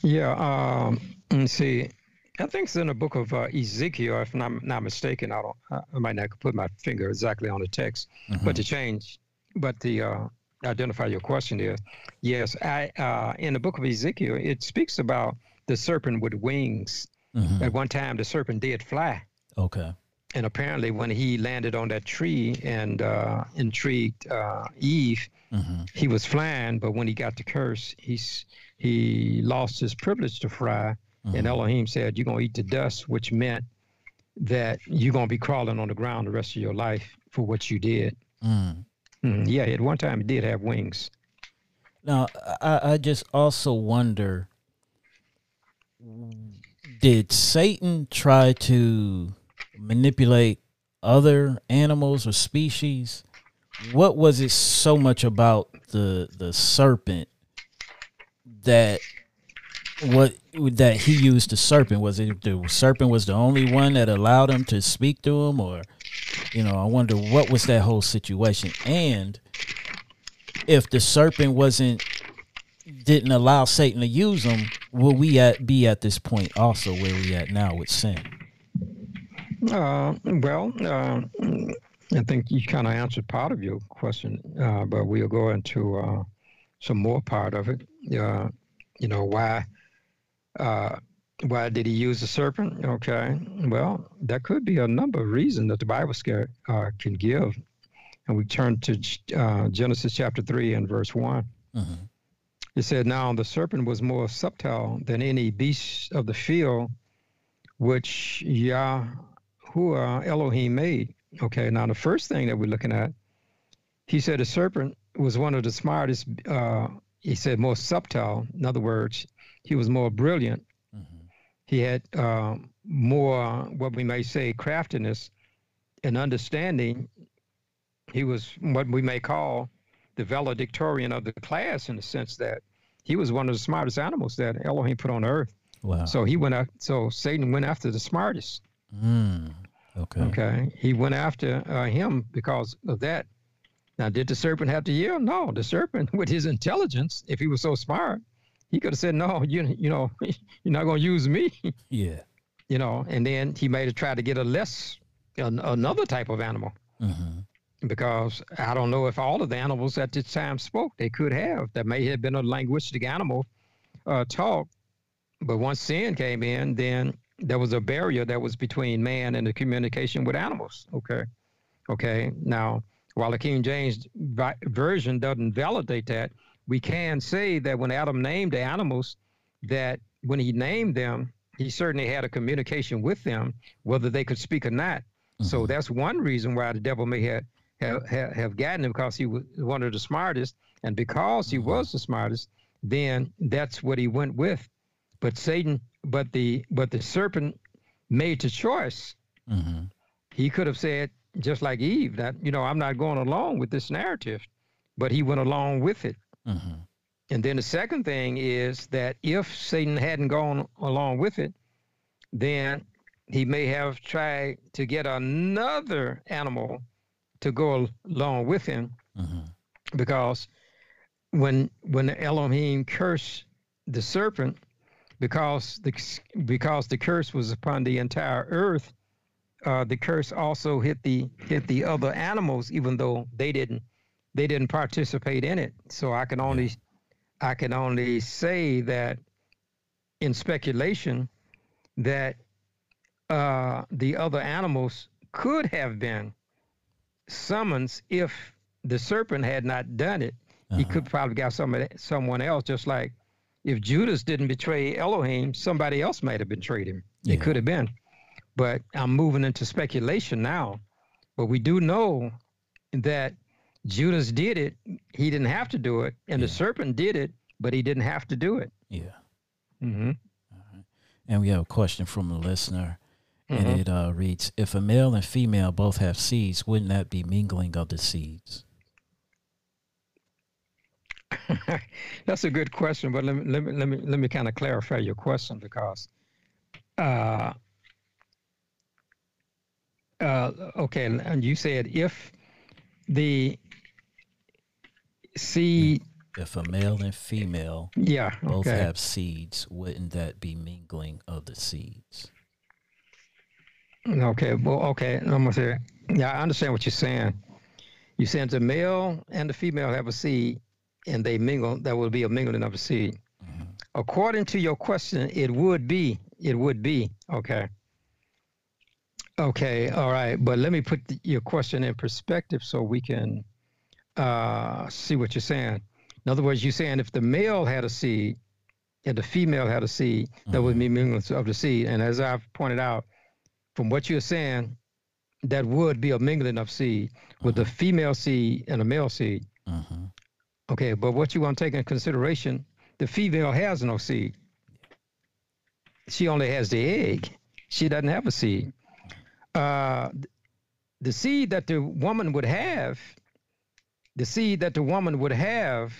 Yeah, um, let's see. I think it's in the book of uh, Ezekiel, if I'm not mistaken. I don't. I might not put my finger exactly on the text, mm-hmm. but to change, but the uh, identify your question is, yes, I uh, in the book of Ezekiel, it speaks about the serpent with wings. Mm-hmm. At one time, the serpent did fly. Okay. And apparently when he landed on that tree and uh, intrigued uh, Eve, mm-hmm. he was flying, but when he got the curse, he's, he lost his privilege to fly. Mm-hmm. And Elohim said, you're going to eat the dust, which meant that you're going to be crawling on the ground the rest of your life for what you did. Mm. Mm, yeah, at one time it did have wings. Now, I, I just also wonder, did Satan try to manipulate other animals or species? What was it so much about the the serpent that what that he used the serpent? Was it the serpent was the only one that allowed him to speak to him? Or, you know, I wonder what was that whole situation. And if the serpent wasn't didn't allow Satan to use him, will we at be at this point also where we at now with sin? Uh, well, uh, I think you kind of answered part of your question, uh, but we'll go into uh, some more part of it. Uh, you know, why uh, why did he use the serpent? Okay, well, that could be a number of reasons that the Bible uh, can give. And we turn to uh, Genesis chapter three and verse one. Mm-hmm. It said, now the serpent was more subtle than any beast of the field which Yah... who uh, Elohim made. Okay, now the first thing that we're looking at, he said the serpent was one of the smartest, uh, he said more subtle. In other words, he was more brilliant. Mm-hmm. He had uh, more, what we may say, craftiness and understanding. He was what we may call the valedictorian of the class, in the sense that he was one of the smartest animals that Elohim put on earth. Wow. So he went out, so Satan went after the smartest. Mm. Okay. Okay. He went after uh, him because of that. Now, did the serpent have to yield? No. The serpent, with his intelligence, if he was so smart, he could have said, "No, you you know, you're not going to use me." Yeah. You know, and then he may have tried to get a less an, another type of animal, mm-hmm. because I don't know if all of the animals at this time spoke. They could have. There may have been a linguistic animal uh, talk, but once sin came in, then there was a barrier that was between man and the communication with animals. Okay. Okay. Now, while the King James vi- version doesn't validate that, we can say that when Adam named the animals, that when he named them, he certainly had a communication with them, whether they could speak or not. Mm-hmm. So that's one reason why the devil may have have, have, have gotten him because he was one of the smartest. And because he was the smartest, then that's what he went with. But Satan, but the but the serpent made the choice. Mm-hmm. He could have said, just like Eve, that, you know, I'm not going along with this narrative, but he went along with it. Mm-hmm. And then the second thing is that if Satan hadn't gone along with it, then he may have tried to get another animal to go along with him, mm-hmm. because when when Elohim cursed the serpent, because the because the curse was upon the entire earth, uh, the curse also hit the hit the other animals, even though they didn't they didn't participate in it. So I can only I can only say that in speculation that uh, the other animals could have been summons if the serpent had not done it. Uh-huh. He could probably got somebody, someone else, just like if Judas didn't betray Elohim, somebody else might have betrayed him. Yeah. It could have been. But I'm moving into speculation now. But we do know that Judas did it. He didn't have to do it. And yeah. the serpent did it, but he didn't have to do it. Yeah. Mm-hmm. All right. And we have a question from a listener. Mm-hmm. And it uh, reads, if a male and female both have seeds, wouldn't that be mingling of the seeds? That's a good question, but let me let me let me, let me kind of clarify your question, because uh, uh, okay, and you said if the seed, if a male and female yeah, both okay. have seeds, wouldn't that be mingling of the seeds? Okay, well, okay, I'm gonna say, yeah, I understand what you're saying. You're saying the male and the female have a seed, and they mingle, that will be a mingling of a seed. Mm-hmm. According to your question, it would be, it would be, okay. Okay, all right, but let me put the, your question in perspective so we can uh, see what you're saying. In other words, you're saying if the male had a seed and the female had a seed, mm-hmm. that would be mingling of the seed. And as I've pointed out, from what you're saying, that would be a mingling of seed with mm-hmm. the female seed and the male seed. Mm-hmm. Okay, but what you want to take into consideration, the female has no seed. She only has the egg. She doesn't have a seed. Uh, the seed that the woman would have, the seed that the woman would have,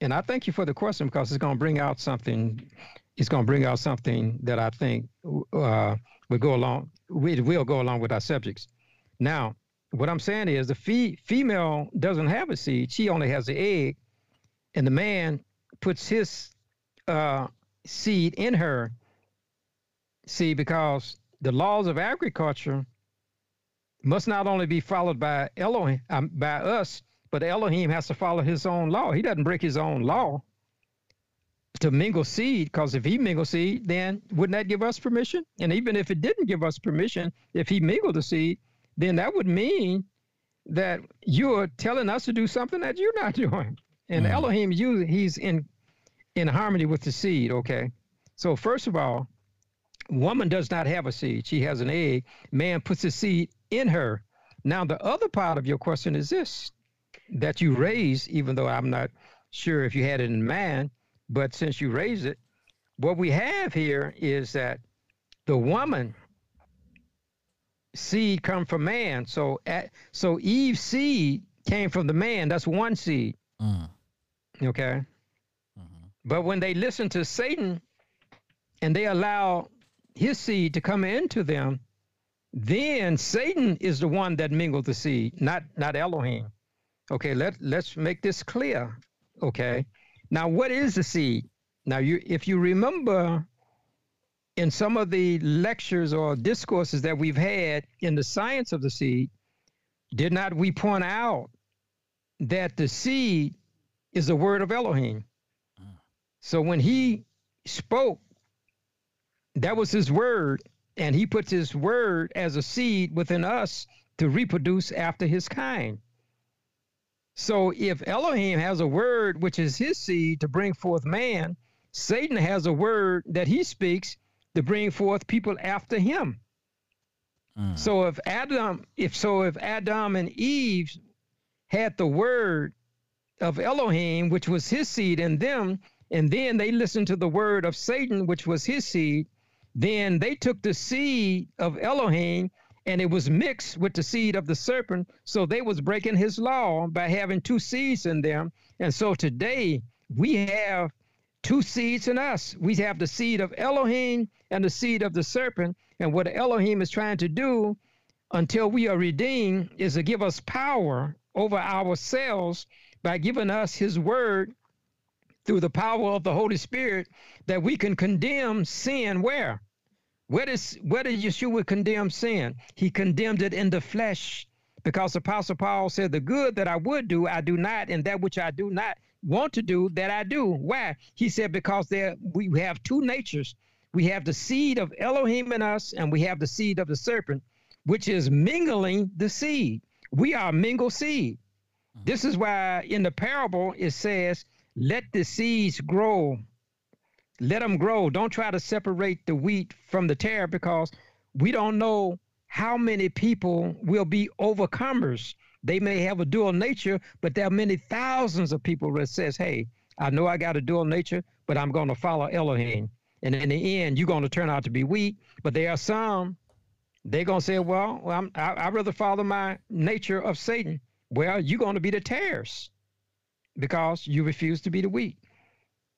and I thank you for the question because it's going to bring out something. It's going to bring out something that I think uh, will go along. It will go along with our subjects. Now, what I'm saying is the fee- female doesn't have a seed. She only has the egg, and the man puts his uh, seed in her. See, because the laws of agriculture must not only be followed by Elohim, um, by us, but Elohim has to follow his own law. He doesn't break his own law to mingle seed, because if he mingled seed, then wouldn't that give us permission? And even if it didn't give us permission, if he mingled the seed, then that would mean that you're telling us to do something that you're not doing. And mm-hmm. Elohim, you, he's in in harmony with the seed, okay? So first of all, woman does not have a seed. She has an egg. Man puts a seed in her. Now, the other part of your question is this, that you raise, even though I'm not sure if you had it in mind, but since you raised it, what we have here is that the woman seed come from man. So at, so Eve's seed came from the man. That's one seed. Uh-huh. Okay? Uh-huh. But when they listen to Satan and they allow his seed to come into them, then Satan is the one that mingled the seed, not not Elohim. Okay, let, let's make this clear. Okay? Now, what is the seed? Now, you if you remember, in some of the lectures or discourses that we've had in the science of the seed, did not we point out that the seed is the word of Elohim? Uh. So when he spoke, that was his word, and he puts his word as a seed within us to reproduce after his kind. So if Elohim has a word, which is his seed, to bring forth man, Satan has a word that he speaks to bring forth people after him. Mm. So if Adam, if so, if Adam and Eve had the word of Elohim, which was his seed in them, and then they listened to the word of Satan, which was his seed, then they took the seed of Elohim and it was mixed with the seed of the serpent. So they was breaking his law by having two seeds in them. And so today we have two seeds in us. We have the seed of Elohim and the seed of the serpent. And what Elohim is trying to do until we are redeemed is to give us power over ourselves by giving us his word through the power of the Holy Spirit, that we can condemn sin where? Where, does, where did Yeshua condemn sin? He condemned it in the flesh, because Apostle Paul said, the good that I would do, I do not, and that which I do not want to do, that I do. Why? He said, because there we have two natures. We have the seed of Elohim in us, and we have the seed of the serpent, which is mingling the seed. We are mingled seed. Mm-hmm. This is why in the parable it says, let the seeds grow. Let them grow. Don't try to separate the wheat from the tare, because we don't know how many people will be overcomers. They may have a dual nature, but there are many thousands of people that says, hey, I know I got a dual nature, but I'm going to follow Elohim. And in the end, you're going to turn out to be weak. But there are some, they're going to say, well, I'm, I, I'd rather follow my nature of Satan. Well, you're going to be the tares, because you refuse to be the wheat.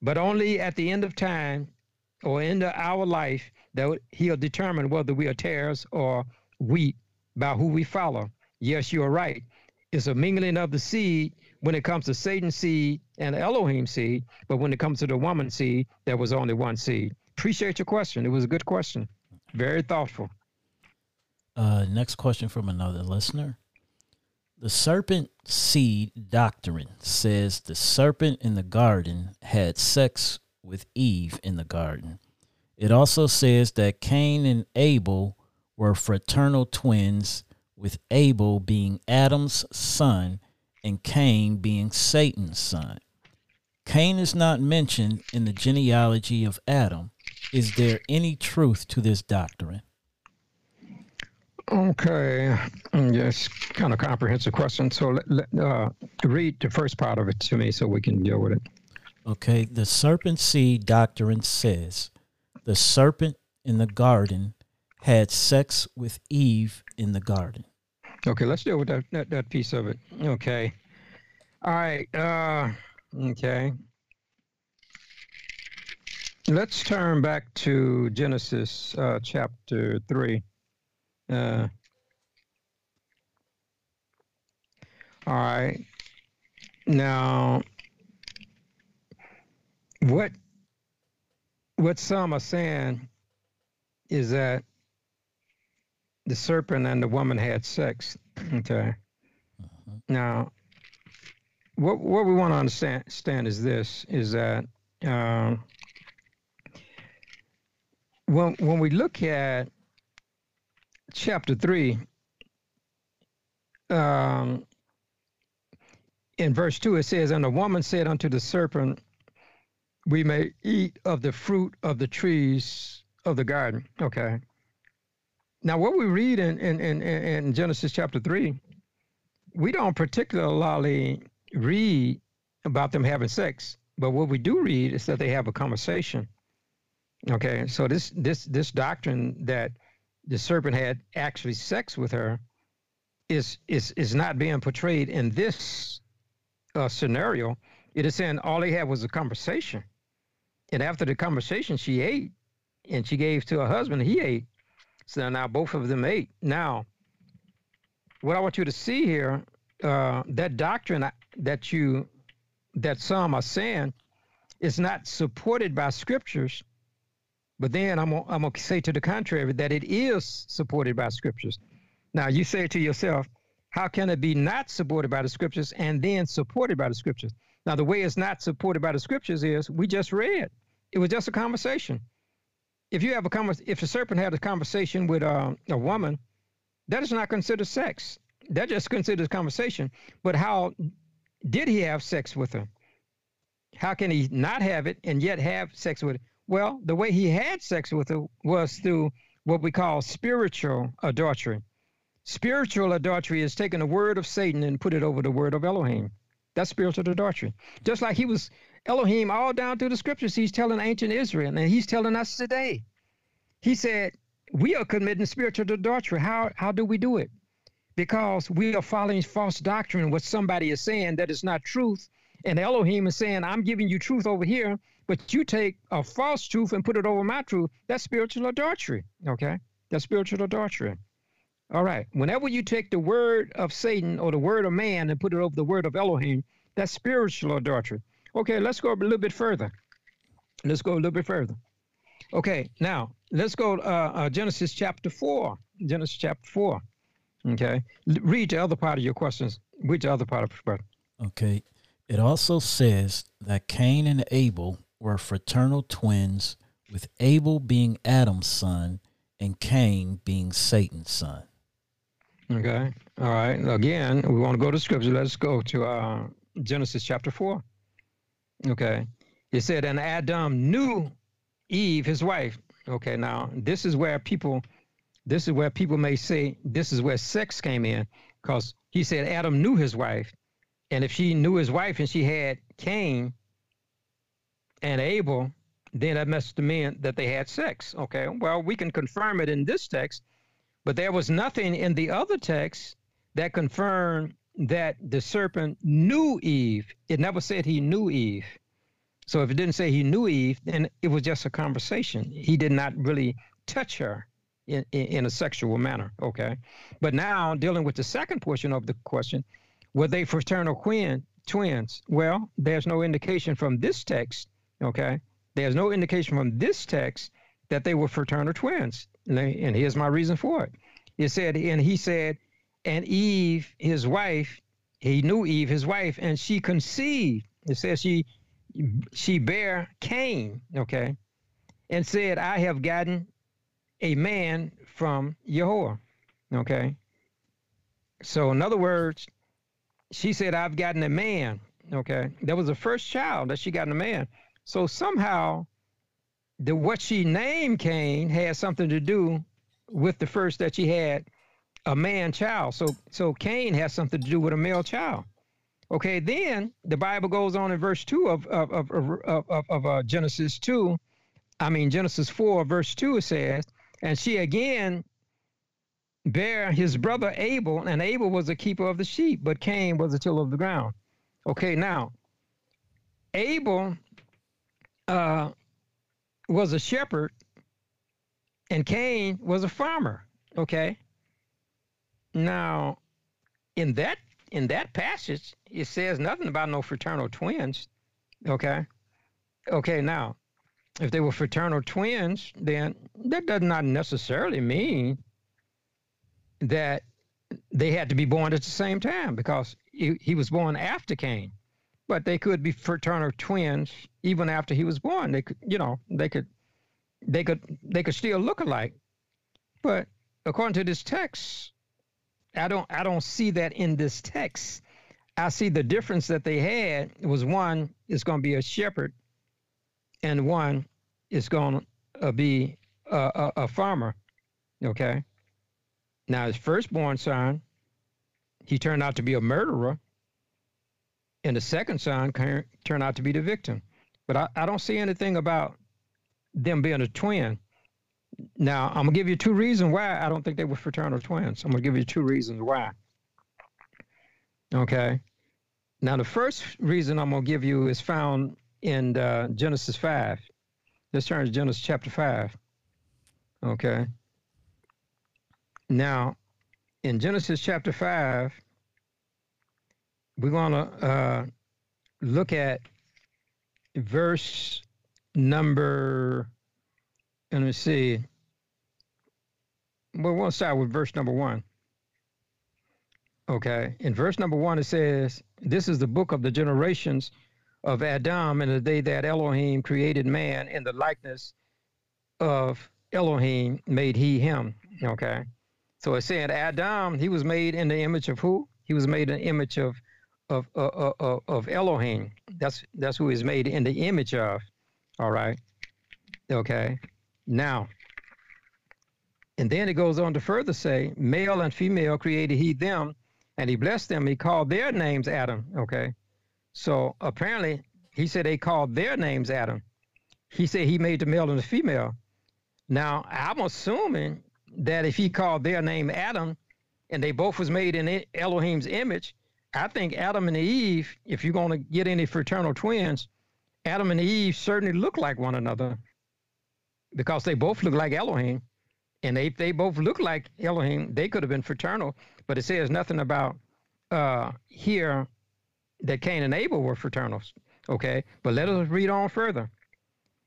But only at the end of time or end of our life that he'll determine whether we are tares or wheat by who we follow. Yes, you are right. It's a mingling of the seed when it comes to Satan's seed and Elohim's seed. But when it comes to the woman's seed, there was only one seed. Appreciate your question. It was a good question. Very thoughtful. Uh, next question from another listener. The serpent seed doctrine says the serpent in the garden had sex with Eve in the garden. It also says that Cain and Abel were fraternal twins, with Abel being Adam's son and Cain being Satan's son. Cain is not mentioned in the genealogy of Adam. Is there any truth to this doctrine? Okay, yes, kind of comprehensive question. So let, uh, read the first part of it to me so we can deal with it. Okay, the serpent seed doctrine says the serpent in the garden had sex with Eve in the garden. Okay, let's deal with that, that, that piece of it. Okay. All right, uh, okay. Let's turn back to Genesis uh, chapter three. Uh, all right. Now, what what some are saying is that the serpent and the woman had sex. Okay. Uh-huh. Now, what what we want to understand, understand is this: is that uh, when when we look at chapter three, um, in verse two, it says, and the woman said unto the serpent, we may eat of the fruit of the trees of the garden. Okay. Now, what we read in, in, in, in Genesis chapter three, we don't particularly read about them having sex, but what we do read is that they have a conversation. Okay. So this, this, this doctrine that the serpent had actually sex with her is is is not being portrayed in this uh, scenario. It is saying all they had was a conversation. And after the conversation, she ate, and she gave to her husband, he ate. So now both of them ate. Now, what I want you to see here, uh, that doctrine that you, that some are saying is not supported by scriptures. But then I'm going I'm to say to the contrary that it is supported by scriptures. Now, you say to yourself, how can it be not supported by the scriptures and then supported by the scriptures? Now, the way it's not supported by the scriptures is we just read. It was just a conversation. If you have a conversation, if a serpent had a conversation with uh, a woman, that is not considered sex. That just considers conversation. But how did he have sex with her? How can he not have it and yet have sex with it? Well, the way he had sex with her was through what we call spiritual adultery. Spiritual adultery is taking the word of Satan and put it over the word of Elohim. That's spiritual adultery. Just like he was Elohim all down through the scriptures, he's telling ancient Israel, and he's telling us today. He said, we are committing spiritual adultery. How, how do we do it? Because we are following false doctrine, what somebody is saying that is not truth. And Elohim is saying, I'm giving you truth over here, but you take a false truth and put it over my truth. That's spiritual adultery, okay? That's spiritual adultery. All right. Whenever you take the word of Satan or the word of man and put it over the word of Elohim, that's spiritual adultery. Okay, let's go a little bit further. Let's go a little bit further. Okay, now, let's go to uh, uh, Genesis chapter four. Genesis chapter four. Okay. L read the other part of your questions. Read the other part of your question. Okay. It also says that Cain and Abel were fraternal twins, with Abel being Adam's son and Cain being Satan's son. Okay. All right. Again, we want to go to scripture. Let's go to uh, Genesis chapter four. Okay. It said, and Adam knew Eve, his wife. Okay. Now, this is where people, this is where people may say, this is where sex came in, because he said Adam knew his wife. And if she knew his wife and she had Cain and Abel, then that must have meant that they had sex. Okay, well, we can confirm it in this text, but there was nothing in the other text that confirmed that the serpent knew Eve. It never said he knew Eve. So if it didn't say he knew Eve, then it was just a conversation. He did not really touch her in, in, in a sexual manner. Okay, but now dealing with the second portion of the question, were they fraternal twin, twins? Well, there's no indication from this text, okay? There's no indication from this text that they were fraternal twins. And, they, and here's my reason for it. It said, and he said, and Eve, his wife, he knew Eve, his wife, and she conceived. It says she, she bare Cain, okay? And said, I have gotten a man from Yahuwah, okay? So in other words, she said, I've gotten a man, okay? That was the first child that she gotten a man. So somehow, the what she named Cain had something to do with the first that she had, a man child. So, so Cain has something to do with a male child. Okay, then the Bible goes on in verse two of, of, of, of, of, of uh, Genesis two. I mean, Genesis four, verse two, it says, and she again bare his brother Abel, and Abel was a keeper of the sheep, but Cain was a tiller of the ground. Okay, now, Abel uh, was a shepherd, and Cain was a farmer, okay? Now, in that, in that passage, it says nothing about no fraternal twins, okay? Okay, now, if they were fraternal twins, then that does not necessarily mean that they had to be born at the same time, because he, he was born after Cain, but they could be fraternal twins even after he was born. They could, you know, they could, they could, they could still look alike. But according to this text, I don't, I don't see that in this text. I see the difference that they had was one is going to be a shepherd, and one is going to be a, a, a farmer. Okay. Now, his firstborn son, he turned out to be a murderer, and the second son turned out to be the victim. But I, I don't see anything about them being a twin. Now, I'm going to give you two reasons why I don't think they were fraternal twins. I'm going to give you two reasons why. Okay. Now, the first reason I'm going to give you is found in uh, Genesis five. Let's turn to Genesis chapter five. Okay. Now, in Genesis chapter five, we're going to uh, look at verse number, let me see. Well, we'll start with verse number one. Okay. In verse number one, it says, this is the book of the generations of Adam in the day that Elohim created man in the likeness of Elohim made he him. Okay. So it said Adam, he was made in the image of who? He was made in the image of of uh, uh, of Elohim. That's that's who he's made in the image of. All right. Okay. Now, And then it goes on to further say, male and female created he them, and he blessed them. He called their names Adam, okay? So apparently he said they called their names Adam. He said he made the male and the female. Now, I'm assuming that if he called their name Adam and they both was made in Elohim's image, I think Adam and Eve, if you're going to get any fraternal twins, Adam and Eve certainly look like one another because they both look like Elohim. And if they both look like Elohim, they could have been fraternal. But it says nothing about uh, here that Cain and Abel were fraternals. Okay, but let us read on further.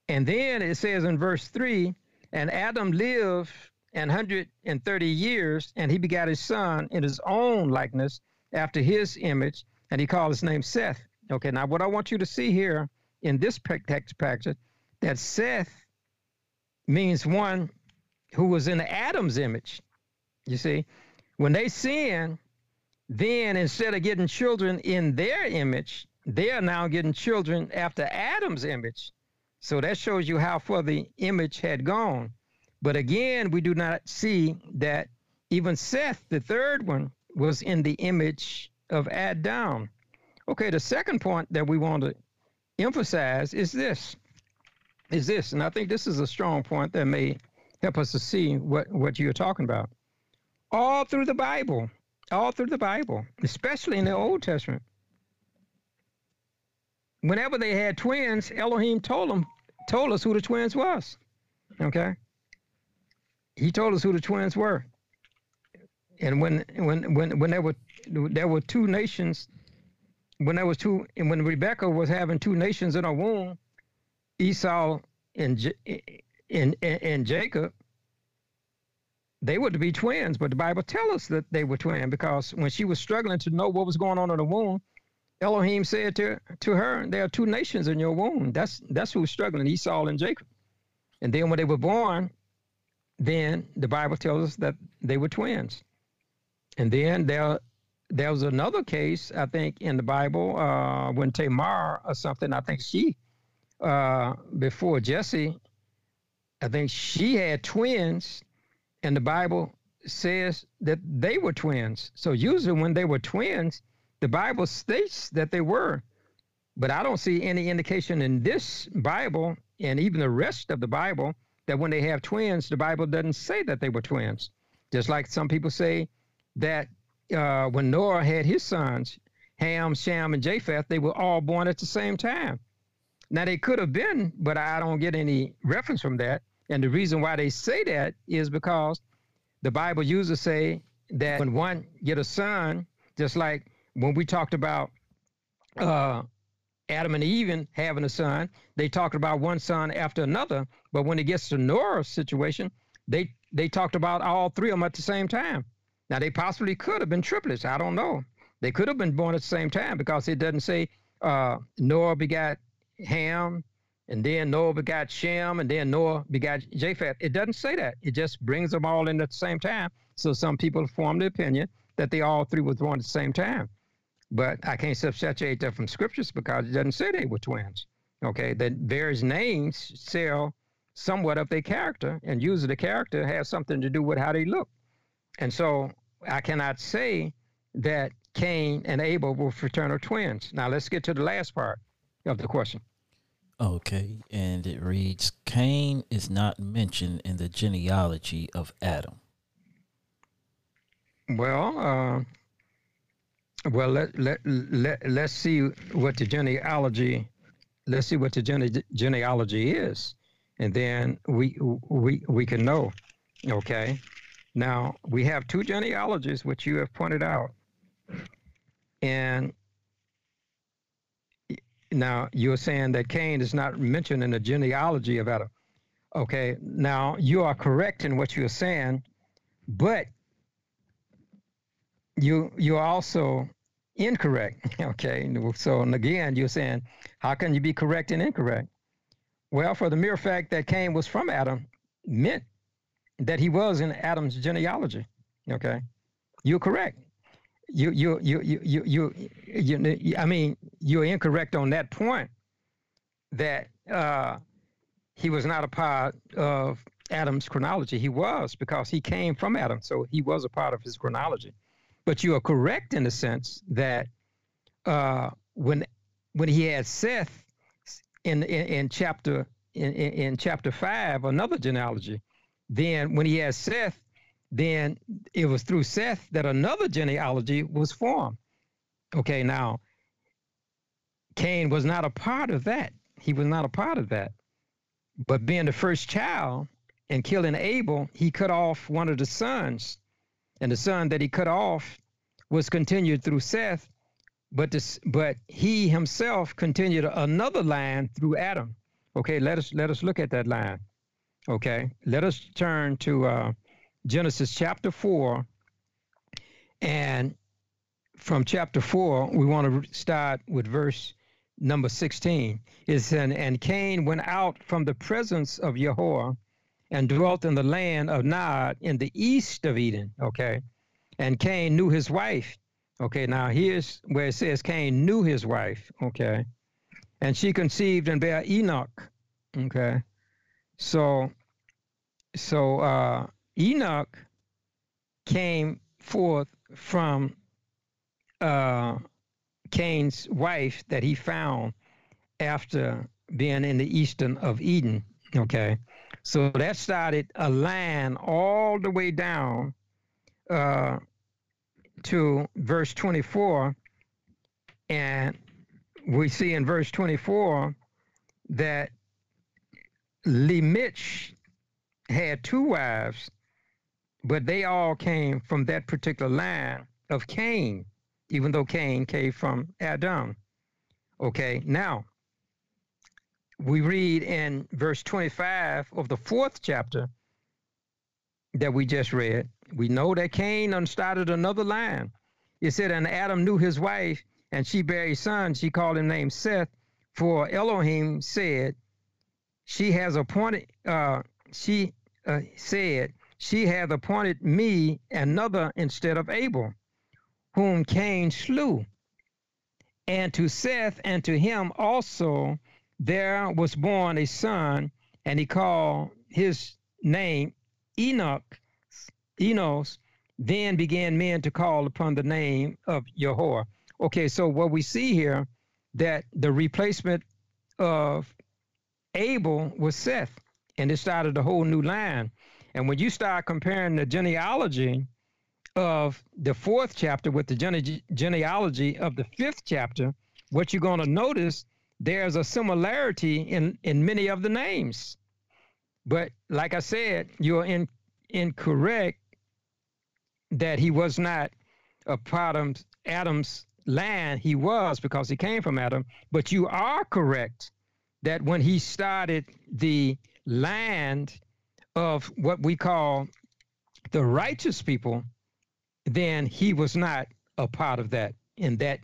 And then it says in verse three, and Adam lived an hundred and thirty years, and he begat his son in his own likeness after his image, and he called his name Seth. Okay, now what I want you to see here in this text passage, that Seth means one who was in Adam's image. You see, when they sin, then instead of getting children in their image, they are now getting children after Adam's image. So that shows you how far the image had gone. But again, we do not see that even Seth, the third one, was in the image of Adam. Okay, the second point that we want to emphasize is this, is this, and I think this is a strong point that may help us to see what, what you're talking about. All through the Bible, all through the Bible, especially in the Old Testament, whenever they had twins, Elohim told them, told us who the twins was, okay? He told us who the twins were. And when when when when there were there were two nations, when there was two, and when Rebecca was having two nations in her womb, Esau and J and, and and Jacob, they were to be twins. But the Bible tells us that they were twins because when she was struggling to know what was going on in the womb, Elohim said to, to her, there are two nations in your womb. That's, that's who's struggling, Esau and Jacob. And then when they were born, then the Bible tells us that they were twins. And then there, there was another case, I think, in the Bible, uh, when Tamar or something, I think she, uh, before Jesse, I think she had twins, and the Bible says that they were twins. So usually when they were twins, the Bible states that they were, but I don't see any indication in this Bible and even the rest of the Bible that when they have twins, the Bible doesn't say that they were twins. Just like some people say that uh, when Noah had his sons, Ham, Shem, and Japheth, they were all born at the same time. Now, they could have been, but I don't get any reference from that. And the reason why they say that is because the Bible used to say that when one get a son, just like when we talked about uh, Adam and Eve having a son, they talked about one son after another. But when it gets to Noah's situation, they, they talked about all three of them at the same time. Now, they possibly could have been triplets. I don't know. They could have been born at the same time because it doesn't say uh, Noah begot Ham, and then Noah begot Shem, and then Noah begot Japheth. It doesn't say that. It just brings them all in at the same time. So some people form the opinion that they all three were born at the same time. But I can't substantiate that from scriptures because it doesn't say they were twins. Okay, that various names sell somewhat of their character, and usually the character has something to do with how they look. And so I cannot say that Cain and Abel were fraternal twins. Now let's get to the last part of the question. Okay, and it reads, Cain is not mentioned in the genealogy of Adam. Well, uh, Well, let, let, let, let's see what the genealogy, let's see what the gene, genealogy is, and then we, we, we can know, okay? Now, we have two genealogies, which you have pointed out, and now you're saying that Cain is not mentioned in the genealogy of Adam. Okay, now you are correct in what you're saying, but you, you're also incorrect, okay? So, and again, you're saying, how can you be correct and incorrect? Well, for the mere fact that Cain was from Adam meant that he was in Adam's genealogy, okay? You're correct. You, you, you, you, you, you, you, you I mean, you're incorrect on that point that uh, he was not a part of Adam's chronology. He was, because he came from Adam, so he was a part of his chronology. But you are correct in the sense that uh, when when he had Seth in in, in chapter in, in chapter five, another genealogy. Then when he had Seth, then it was through Seth that another genealogy was formed. Okay, now Cain was not a part of that. He was not a part of that. But being the first child and killing Abel, he cut off one of the sons. And the son that he cut off was continued through Seth, but this, but he himself continued another line through Adam. Okay, let us let us look at that line. Okay, let us turn to uh, Genesis chapter four. And from chapter four, we want to start with verse number sixteen. It's an, and Cain went out from the presence of Yahuwah and dwelt in the land of Nod in the east of Eden. Okay, and Cain knew his wife. Okay, now here's where it says Cain knew his wife. Okay, and she conceived and bare Enoch. Okay. So, so uh, Enoch came forth from uh, Cain's wife that he found after being in the eastern of Eden. Okay, so that started a line all the way down uh, to verse twenty-four, and we see in verse twenty-four that Lemich had two wives, but they all came from that particular line of Cain, even though Cain came from Adam. Okay, now we read in verse twenty-five of the fourth chapter that we just read. We know that Cain started another line. It said, and Adam knew his wife, and she bare a son. She called him name Seth, for Elohim said, She has appointed, uh, she uh, said, she hath appointed me another instead of Abel, whom Cain slew. And to Seth and to him also there was born a son, and he called his name Enoch, Enos. Then began men to call upon the name of Yahuwah. Okay, so what we see here, that the replacement of Abel was Seth, and it started a whole new line. And when you start comparing the genealogy of the fourth chapter with the gene genealogy of the fifth chapter, what you're going to notice, there's a similarity in, in many of the names. But like I said, you're in, incorrect that he was not a part of Adam's line. He was, because he came from Adam, but you are correct that when he started the land of what we call the righteous people, then he was not a part of that. In that,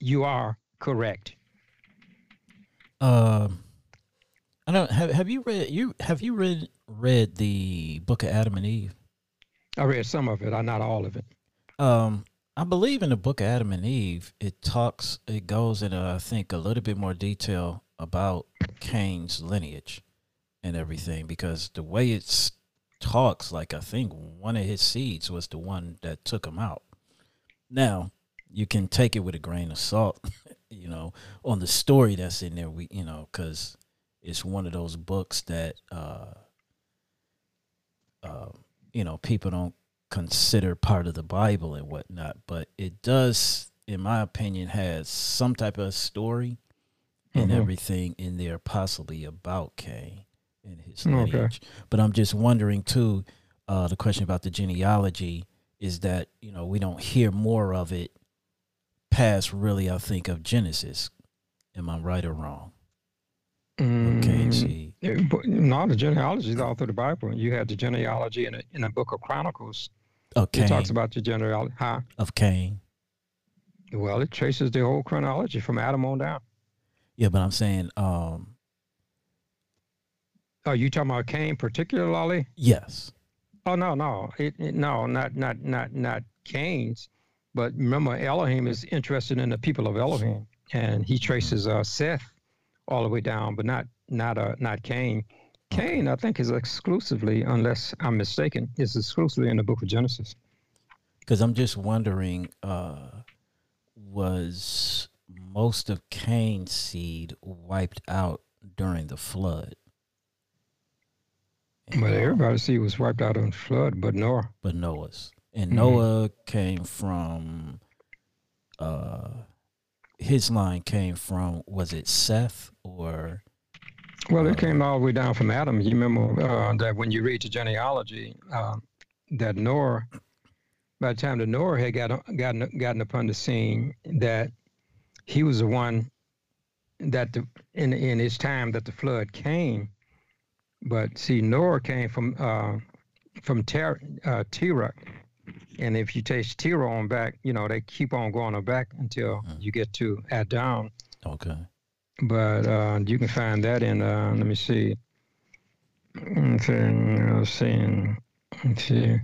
you are correct. Um, I don't have. Have you read you Have you read read the book of Adam and Eve? I read some of it, not all of it. Um. I believe in the book of Adam and Eve, it talks, it goes in, uh, I think, a little bit more detail about Cain's lineage and everything, because the way it talks, like I think one of his seeds was the one that took him out. Now, you can take it with a grain of salt, you know, on the story that's in there, we, you know, because it's one of those books that, uh, uh, you know, people don't consider part of the Bible and whatnot, but it does, in my opinion, has some type of story and mm-hmm. everything in there possibly about Cain and his lineage. Okay. But I'm just wondering too, uh, the question about the genealogy is that, you know, we don't hear more of it past really, I think, of Genesis. Am I right or wrong? Mm, okay, no, the genealogy is all through the Bible. You had the genealogy in a, in a book of Chronicles. Okay, it talks about the genealogy, huh? Of Cain. Well, it traces the whole chronology from Adam on down. Yeah, but I'm saying, um, are you talking about Cain particularly? Yes. Oh no, no, it, it, no, not not not not Cain's. But remember, Elohim is interested in the people of Elohim, and he traces uh, Seth all the way down, but not not uh, not Cain. Cain, I think, is exclusively, unless I'm mistaken, is exclusively in the book of Genesis. Because I'm just wondering, uh, was most of Cain's seed wiped out during the flood? And well, everybody's seed was wiped out on the flood, but Noah. But Noah's. And mm-hmm. Noah came from, uh, his line came from, was it Seth or? Well, it came all the way down from Adam. You remember uh, that when you read the genealogy, uh, that Noah, by the time that Noah had got, gotten, gotten upon the scene, that he was the one that the, in, in his time that the flood came. But see, Noah came from uh, from Terah, uh, Terah, and if you take Terah on back, you know, they keep on going on back until mm. you get to Adam. Okay. But uh, you can find that in, uh, let me see, let's see, let's see, let's see.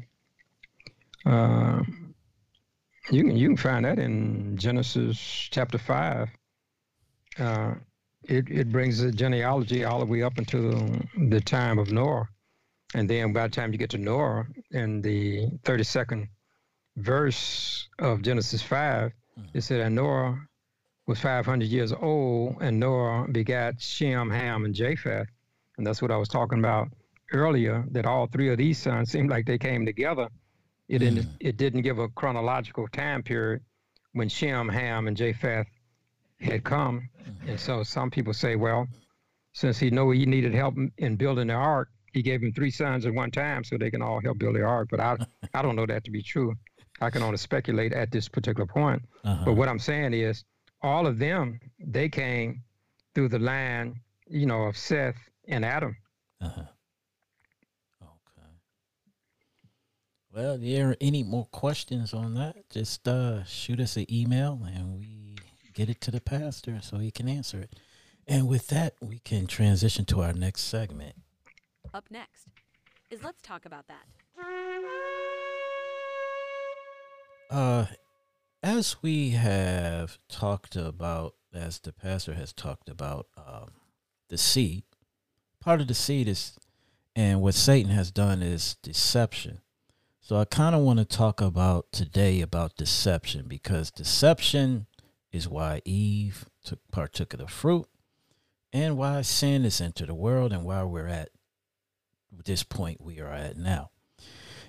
Uh, you, can, you can find that in Genesis chapter five. Uh, it, it brings the genealogy all the way up until the, the time of Noah. And then by the time you get to Noah, in the thirty-second verse of Genesis five, mm-hmm. it said, and Noah was five hundred years old, and Noah begat Shem, Ham, and Japheth. And that's what I was talking about earlier, that all three of these sons seemed like they came together. It didn't, mm. it didn't give a chronological time period when Shem, Ham, and Japheth had come. And so some people say, well, since he knew he needed help in building the ark, he gave him three sons at one time so they can all help build the ark. But I, I don't know that to be true. I can only speculate at this particular point. Uh-huh. But what I'm saying is, all of them, they came through the line, you know, of Seth and Adam. Uh-huh. Okay. Well, there are any more questions on that? Just uh, shoot us an email and we get it to the pastor so he can answer it. And with that, we can transition to our next segment. Up next is Let's Talk About That. Uh... As we have talked about, as the pastor has talked about, um, the seed, part of the seed is, and what Satan has done is deception. So I kind of want to talk about today about deception, because deception is why Eve took, partook of the fruit, and why sin is into the world, and why we're at this point we are at now.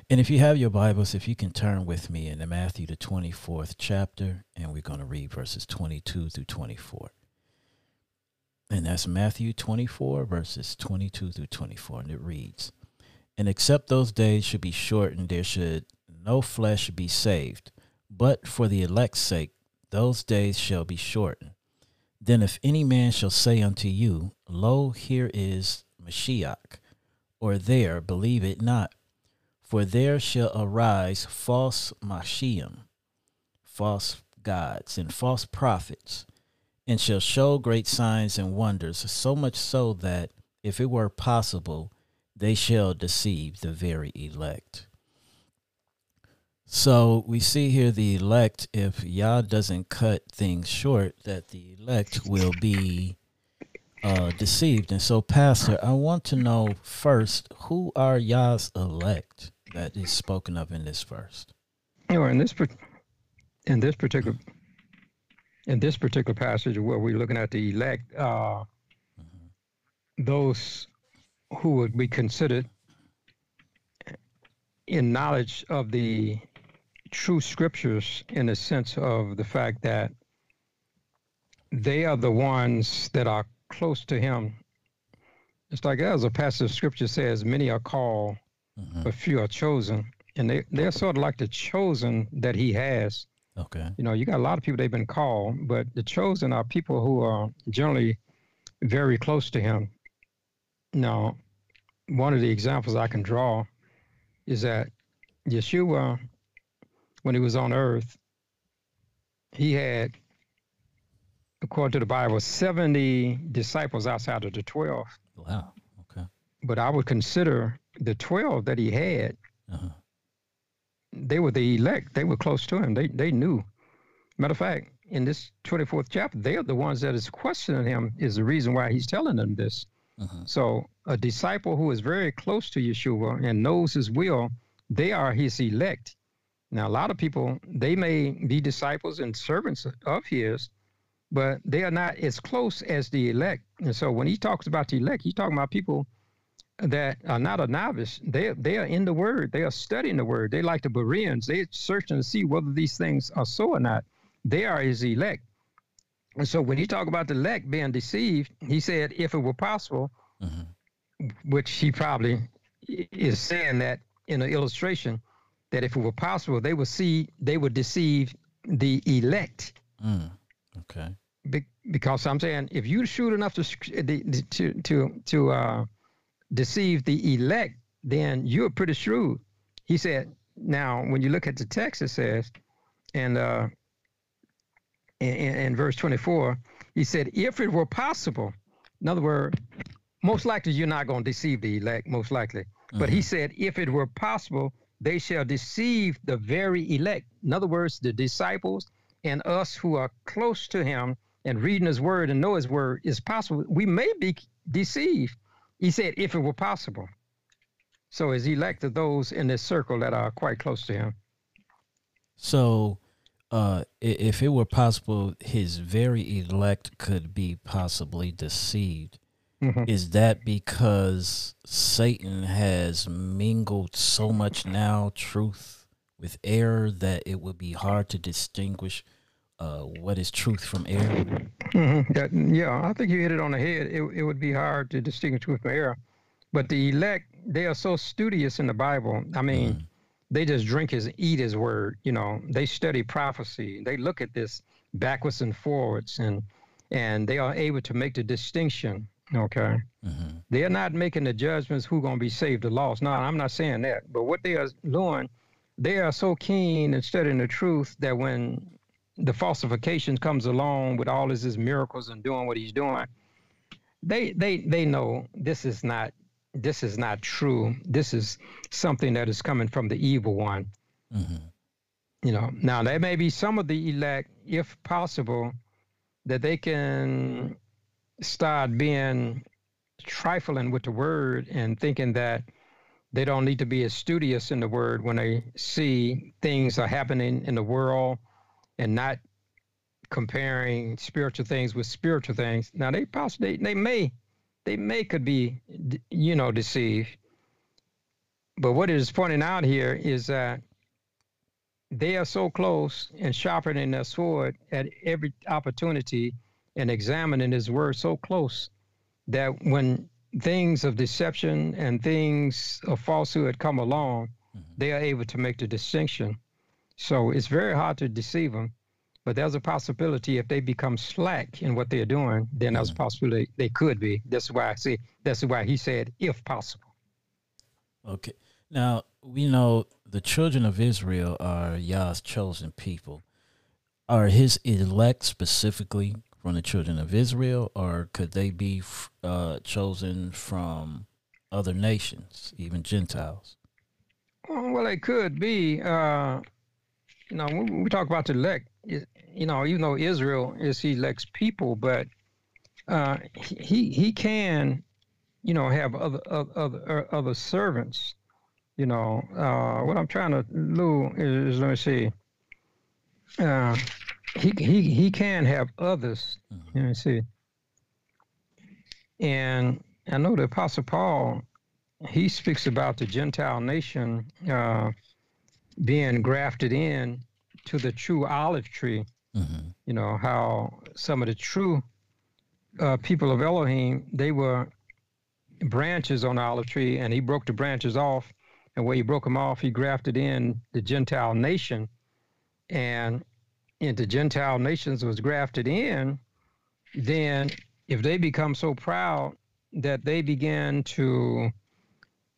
And if you have your Bibles, if you can turn with me into Matthew, the twenty-fourth chapter, and we're going to read verses twenty-two through twenty-four. And that's Matthew twenty-four, verses twenty-two through twenty-four, and it reads, "And except those days should be shortened, there should no flesh be saved. But for the elect's sake, those days shall be shortened. Then if any man shall say unto you, Lo, here is Mashiach, or there, believe it not. For there shall arise false Mashiach, false gods, and false prophets, and shall show great signs and wonders, so much so that, if it were possible, they shall deceive the very elect." So we see here the elect, if Yah doesn't cut things short, that the elect will be uh, deceived. And so, Pastor, I want to know first, who are Yah's elect that is spoken of in this verse? You know, in this in this particular in this particular passage where we're looking at the elect, uh, mm-hmm. those who would be considered in knowledge of the true scriptures, in the sense of the fact that they are the ones that are close to him. It's like, as a passage of scripture says, many are called, mm-hmm. but few are chosen. And they, they're sort of like the chosen that he has. Okay. You know, you got a lot of people, they've been called, but the chosen are people who are generally very close to him. Now, one of the examples I can draw is that Yeshua, when he was on earth, he had, according to the Bible, seventy disciples outside of the twelve. Wow. Okay. But I would consider the twelve that he had, uh-huh. they were the elect. They were close to him. They they knew. Matter of fact, in this twenty-fourth chapter, they are the ones that is questioning him, is the reason why he's telling them this. Uh-huh. So a disciple who is very close to Yeshua and knows his will, they are his elect. Now, a lot of people, they may be disciples and servants of his, but they are not as close as the elect. And so when he talks about the elect, he's talking about people that are not a novice. They, they are in the Word. They are studying the Word. They like the Bereans. They're searching to see whether these things are so or not. They are his elect. And so when he talked about the elect being deceived, he said, if it were possible, uh-huh. which he probably is saying that in an illustration, that if it were possible, they would see, they would deceive the elect. Mm, okay. Be- because I'm saying, if you shoot enough to to to to uh, deceive the elect, then you're pretty shrewd. He said. Now, when you look at the text, it says, and uh, in, in verse twenty-four, he said, "If it were possible." In other words, most likely you're not going to deceive the elect, most likely. Mm-hmm. But he said, "If it were possible, they shall deceive the very elect." In other words, the disciples and us who are close to him and reading his word and know his word is possible. We may be deceived. He said, if it were possible. So his elect are those in this circle that are quite close to him. So uh, if it were possible, his very elect could be possibly deceived. Mm-hmm. Is that because Satan has mingled so much now truth with error that it would be hard to distinguish uh, what is truth from error? Mm-hmm. That, yeah, I think you hit it on the head. It, it would be hard to distinguish truth from error. But the elect, they are so studious in the Bible. I mean, mm. they just drink his, eat his word. You know, they study prophecy. They look at this backwards and forwards, and and they are able to make the distinction. Okay. Mm-hmm. They're not making the judgments who's going to be saved or lost. No, I'm not saying that. But what they are doing, they are so keen in studying the truth that when the falsification comes along with all of his miracles and doing what he's doing, they they they know this is not this is not true. This is something that is coming from the evil one. Mm-hmm. You know, now there may be some of the elect, if possible, that they can start being trifling with the word and thinking that they don't need to be as studious in the word when they see things are happening in the world and not comparing spiritual things with spiritual things. Now they possibly, they may, they may could be, you know, deceived. But what it is pointing out here is that they are so close and sharpening their sword at every opportunity and examining his word so close that when things of deception and things of falsehood come along, mm-hmm. they are able to make the distinction. So it's very hard to deceive them, but there's a possibility if they become slack in what they're doing, then mm-hmm. there's a possibility they could be. That's why I say, that's why he said, if possible. Okay. Now, we know the children of Israel are Yah's chosen people. Are his elect specifically from the children of Israel, or could they be uh, chosen from other nations, even Gentiles? Well, it could be. Uh, you know, when we talk about the elect, you know, even though Israel is elect's people, but uh, he he can, you know, have other other other servants. You know, uh, what I'm trying to do is, let me see. Uh, He he he can have others. Mm-hmm. Let me see. And I know the Apostle Paul, he speaks about the Gentile nation uh, being grafted in to the true olive tree. Mm-hmm. You know, how some of the true uh, people of Elohim, they were branches on the olive tree, and he broke the branches off. And where he broke them off, he grafted in the Gentile nation. And into Gentile nations was grafted in, then if they become so proud that they begin to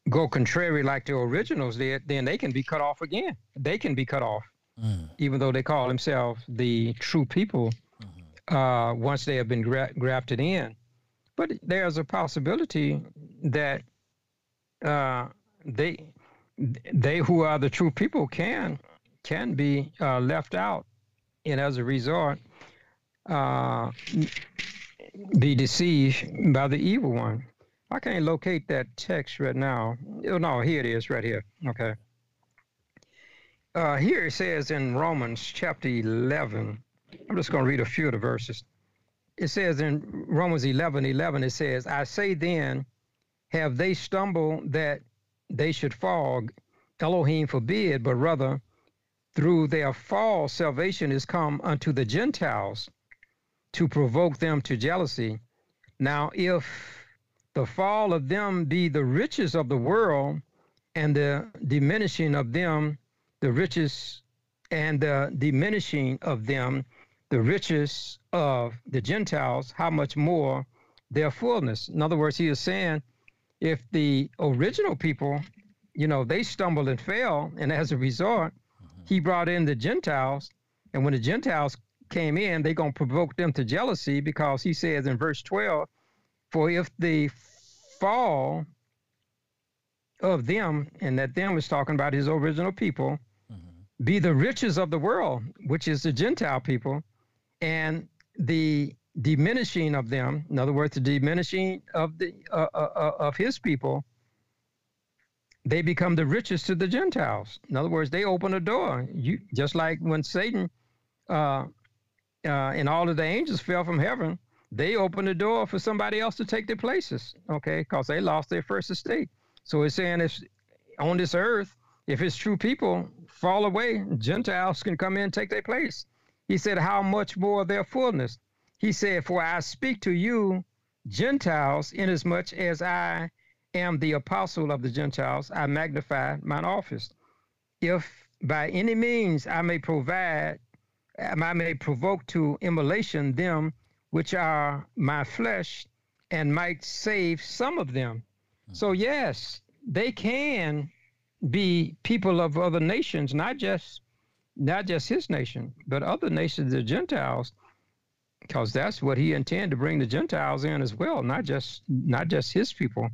go contrary like the originals did, then they can be cut off again. They can be cut off, mm. even though they call themselves the true people mm-hmm. uh, once they have been gra- grafted in. But there's a possibility that uh, they they who are the true people can, can be uh, left out. And as a result, uh, be deceived by the evil one. I can't locate that text right now. Oh, no, here it is right here. Okay. Uh, here it says in Romans chapter eleven, I'm just going to read a few of the verses. It says in Romans eleven eleven, it says, I say then, have they stumbled that they should fall? Elohim forbid, but rather through their fall salvation is come unto the Gentiles to provoke them to jealousy. Now if the fall of them be the riches of the world, and the diminishing of them the riches, and the diminishing of them the riches of the Gentiles, how much more their fullness? In other words, he is saying, if the original people, you know, they stumbled and fell, and as a result, mm-hmm. he brought in the Gentiles, and when the Gentiles came in, they're going to provoke them to jealousy, because he says in verse twelve, for if the fall of them, and that them is talking about his original people, mm-hmm. be the riches of the world, which is the Gentile people, and the diminishing of them, in other words, the diminishing of the uh, uh, uh, of his people, they become the riches to the Gentiles. In other words, they open a door. You just like when Satan uh, uh, and all of the angels fell from heaven, they opened the door for somebody else to take their places, okay, because they lost their first estate. So it's saying if on this earth, if it's true people fall away, Gentiles can come in and take their place. He said, how much more their fullness? He said, for I speak to you, Gentiles, inasmuch as I am the apostle of the Gentiles, I magnify mine office. If by any means I may provide, I may provoke to immolation them which are my flesh, and might save some of them. Mm-hmm. So yes, they can be people of other nations, not just not just his nation, but other nations, the Gentiles, because that's what he intended to bring the Gentiles in as well, not just not just his people.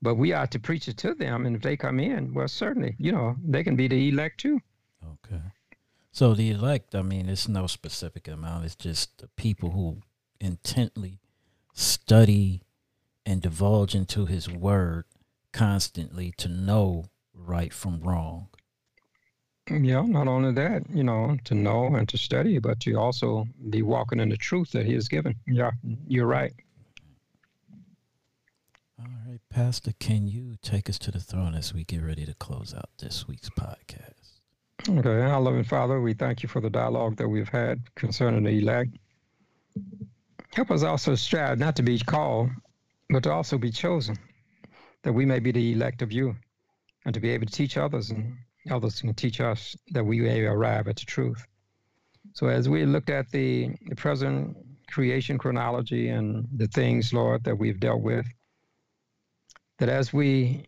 But we ought to preach it to them, and if they come in, well, certainly, you know, they can be the elect too. Okay. So the elect, I mean, it's no specific amount. It's just the people who intently study and divulge into his word constantly to know right from wrong. Yeah, not only that, you know, to know and to study, but to also be walking in the truth that he has given. Yeah, you're right. All right, Pastor, can you take us to the throne as we get ready to close out this week's podcast? Okay, our loving Father, we thank you for the dialogue that we've had concerning the elect. Help us also strive not to be called, but to also be chosen, that we may be the elect of you, and to be able to teach others, and others can teach us, that we may arrive at the truth. So as we looked at the, the present creation chronology and the things, Lord, that we've dealt with, that as we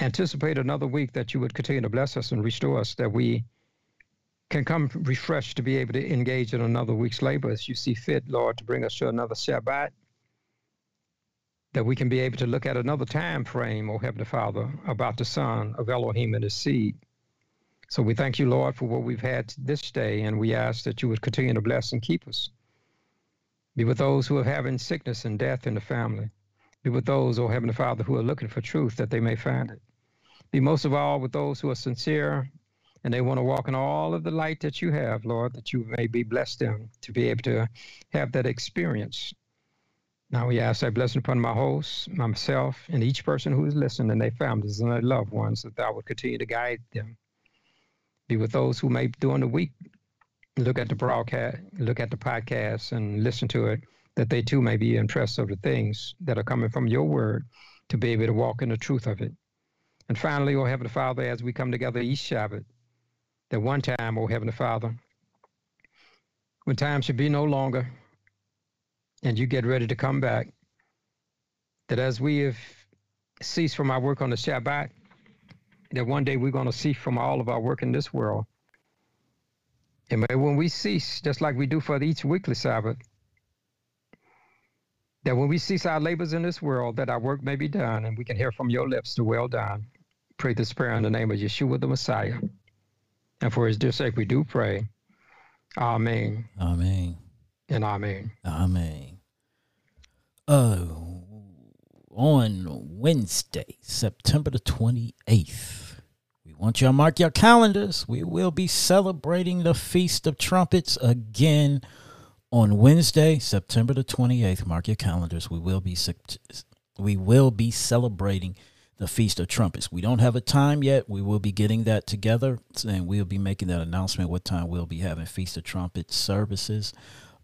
anticipate another week, that you would continue to bless us and restore us, that we can come refreshed to be able to engage in another week's labor as you see fit, Lord, to bring us to another Shabbat, that we can be able to look at another time frame, O Heavenly Father, about the Son of Elohim and his seed. So we thank you, Lord, for what we've had this day, and we ask that you would continue to bless and keep us. Be with those who are having sickness and death in the family. Be with those, O Heavenly Father, who are looking for truth, that they may find it. Be most of all with those who are sincere and they want to walk in all of the light that you have, Lord, that you may be blessed them to be able to have that experience. Now we ask that blessing upon my host, myself, and each person who is listening, and their families and their loved ones, that thou would continue to guide them. Be with those who may, during the week, look at the broadcast, look at the podcast and listen to it, that they too may be impressed of the things that are coming from your word to be able to walk in the truth of it. And finally, O Heavenly Father, as we come together each Shabbat, that one time, O Heavenly Father, when time should be no longer, and you get ready to come back, that as we have ceased from our work on the Shabbat, that one day we're going to cease from all of our work in this world. And when we cease, just like we do for each weekly Sabbath, that when we cease our labors in this world, that our work may be done, and we can hear from your lips the well done. Pray this prayer in the name of Yeshua the Messiah. And for his dear sake we do pray. Amen. Amen. And amen. Amen. Oh, on Wednesday, September the twenty-eighth. We want you to mark your calendars. We will be celebrating the Feast of Trumpets again on Wednesday, September the twenty-eighth. Mark your calendars. We will be we will be celebrating the Feast of Trumpets. We don't have a time yet. We will be getting that together, and we'll be making that announcement what time we'll be having Feast of Trumpets services.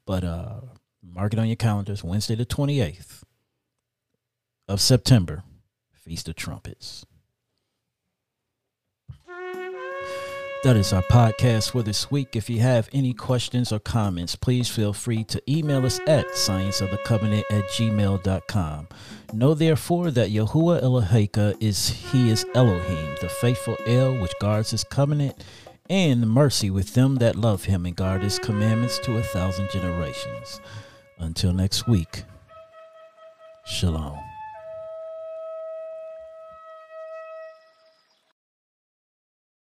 But uh, mark it on your calendars. Wednesday the twenty-eighth of September, Feast of Trumpets. That is our podcast for this week. If you have any questions or comments, please feel free to email us at scienceofthecovenant at gmail.com. Know therefore that Yahuwah Eloheka is He is Elohim, the faithful El, which guards His covenant, and mercy with them that love Him and guard His commandments to a thousand generations. Until next week, Shalom.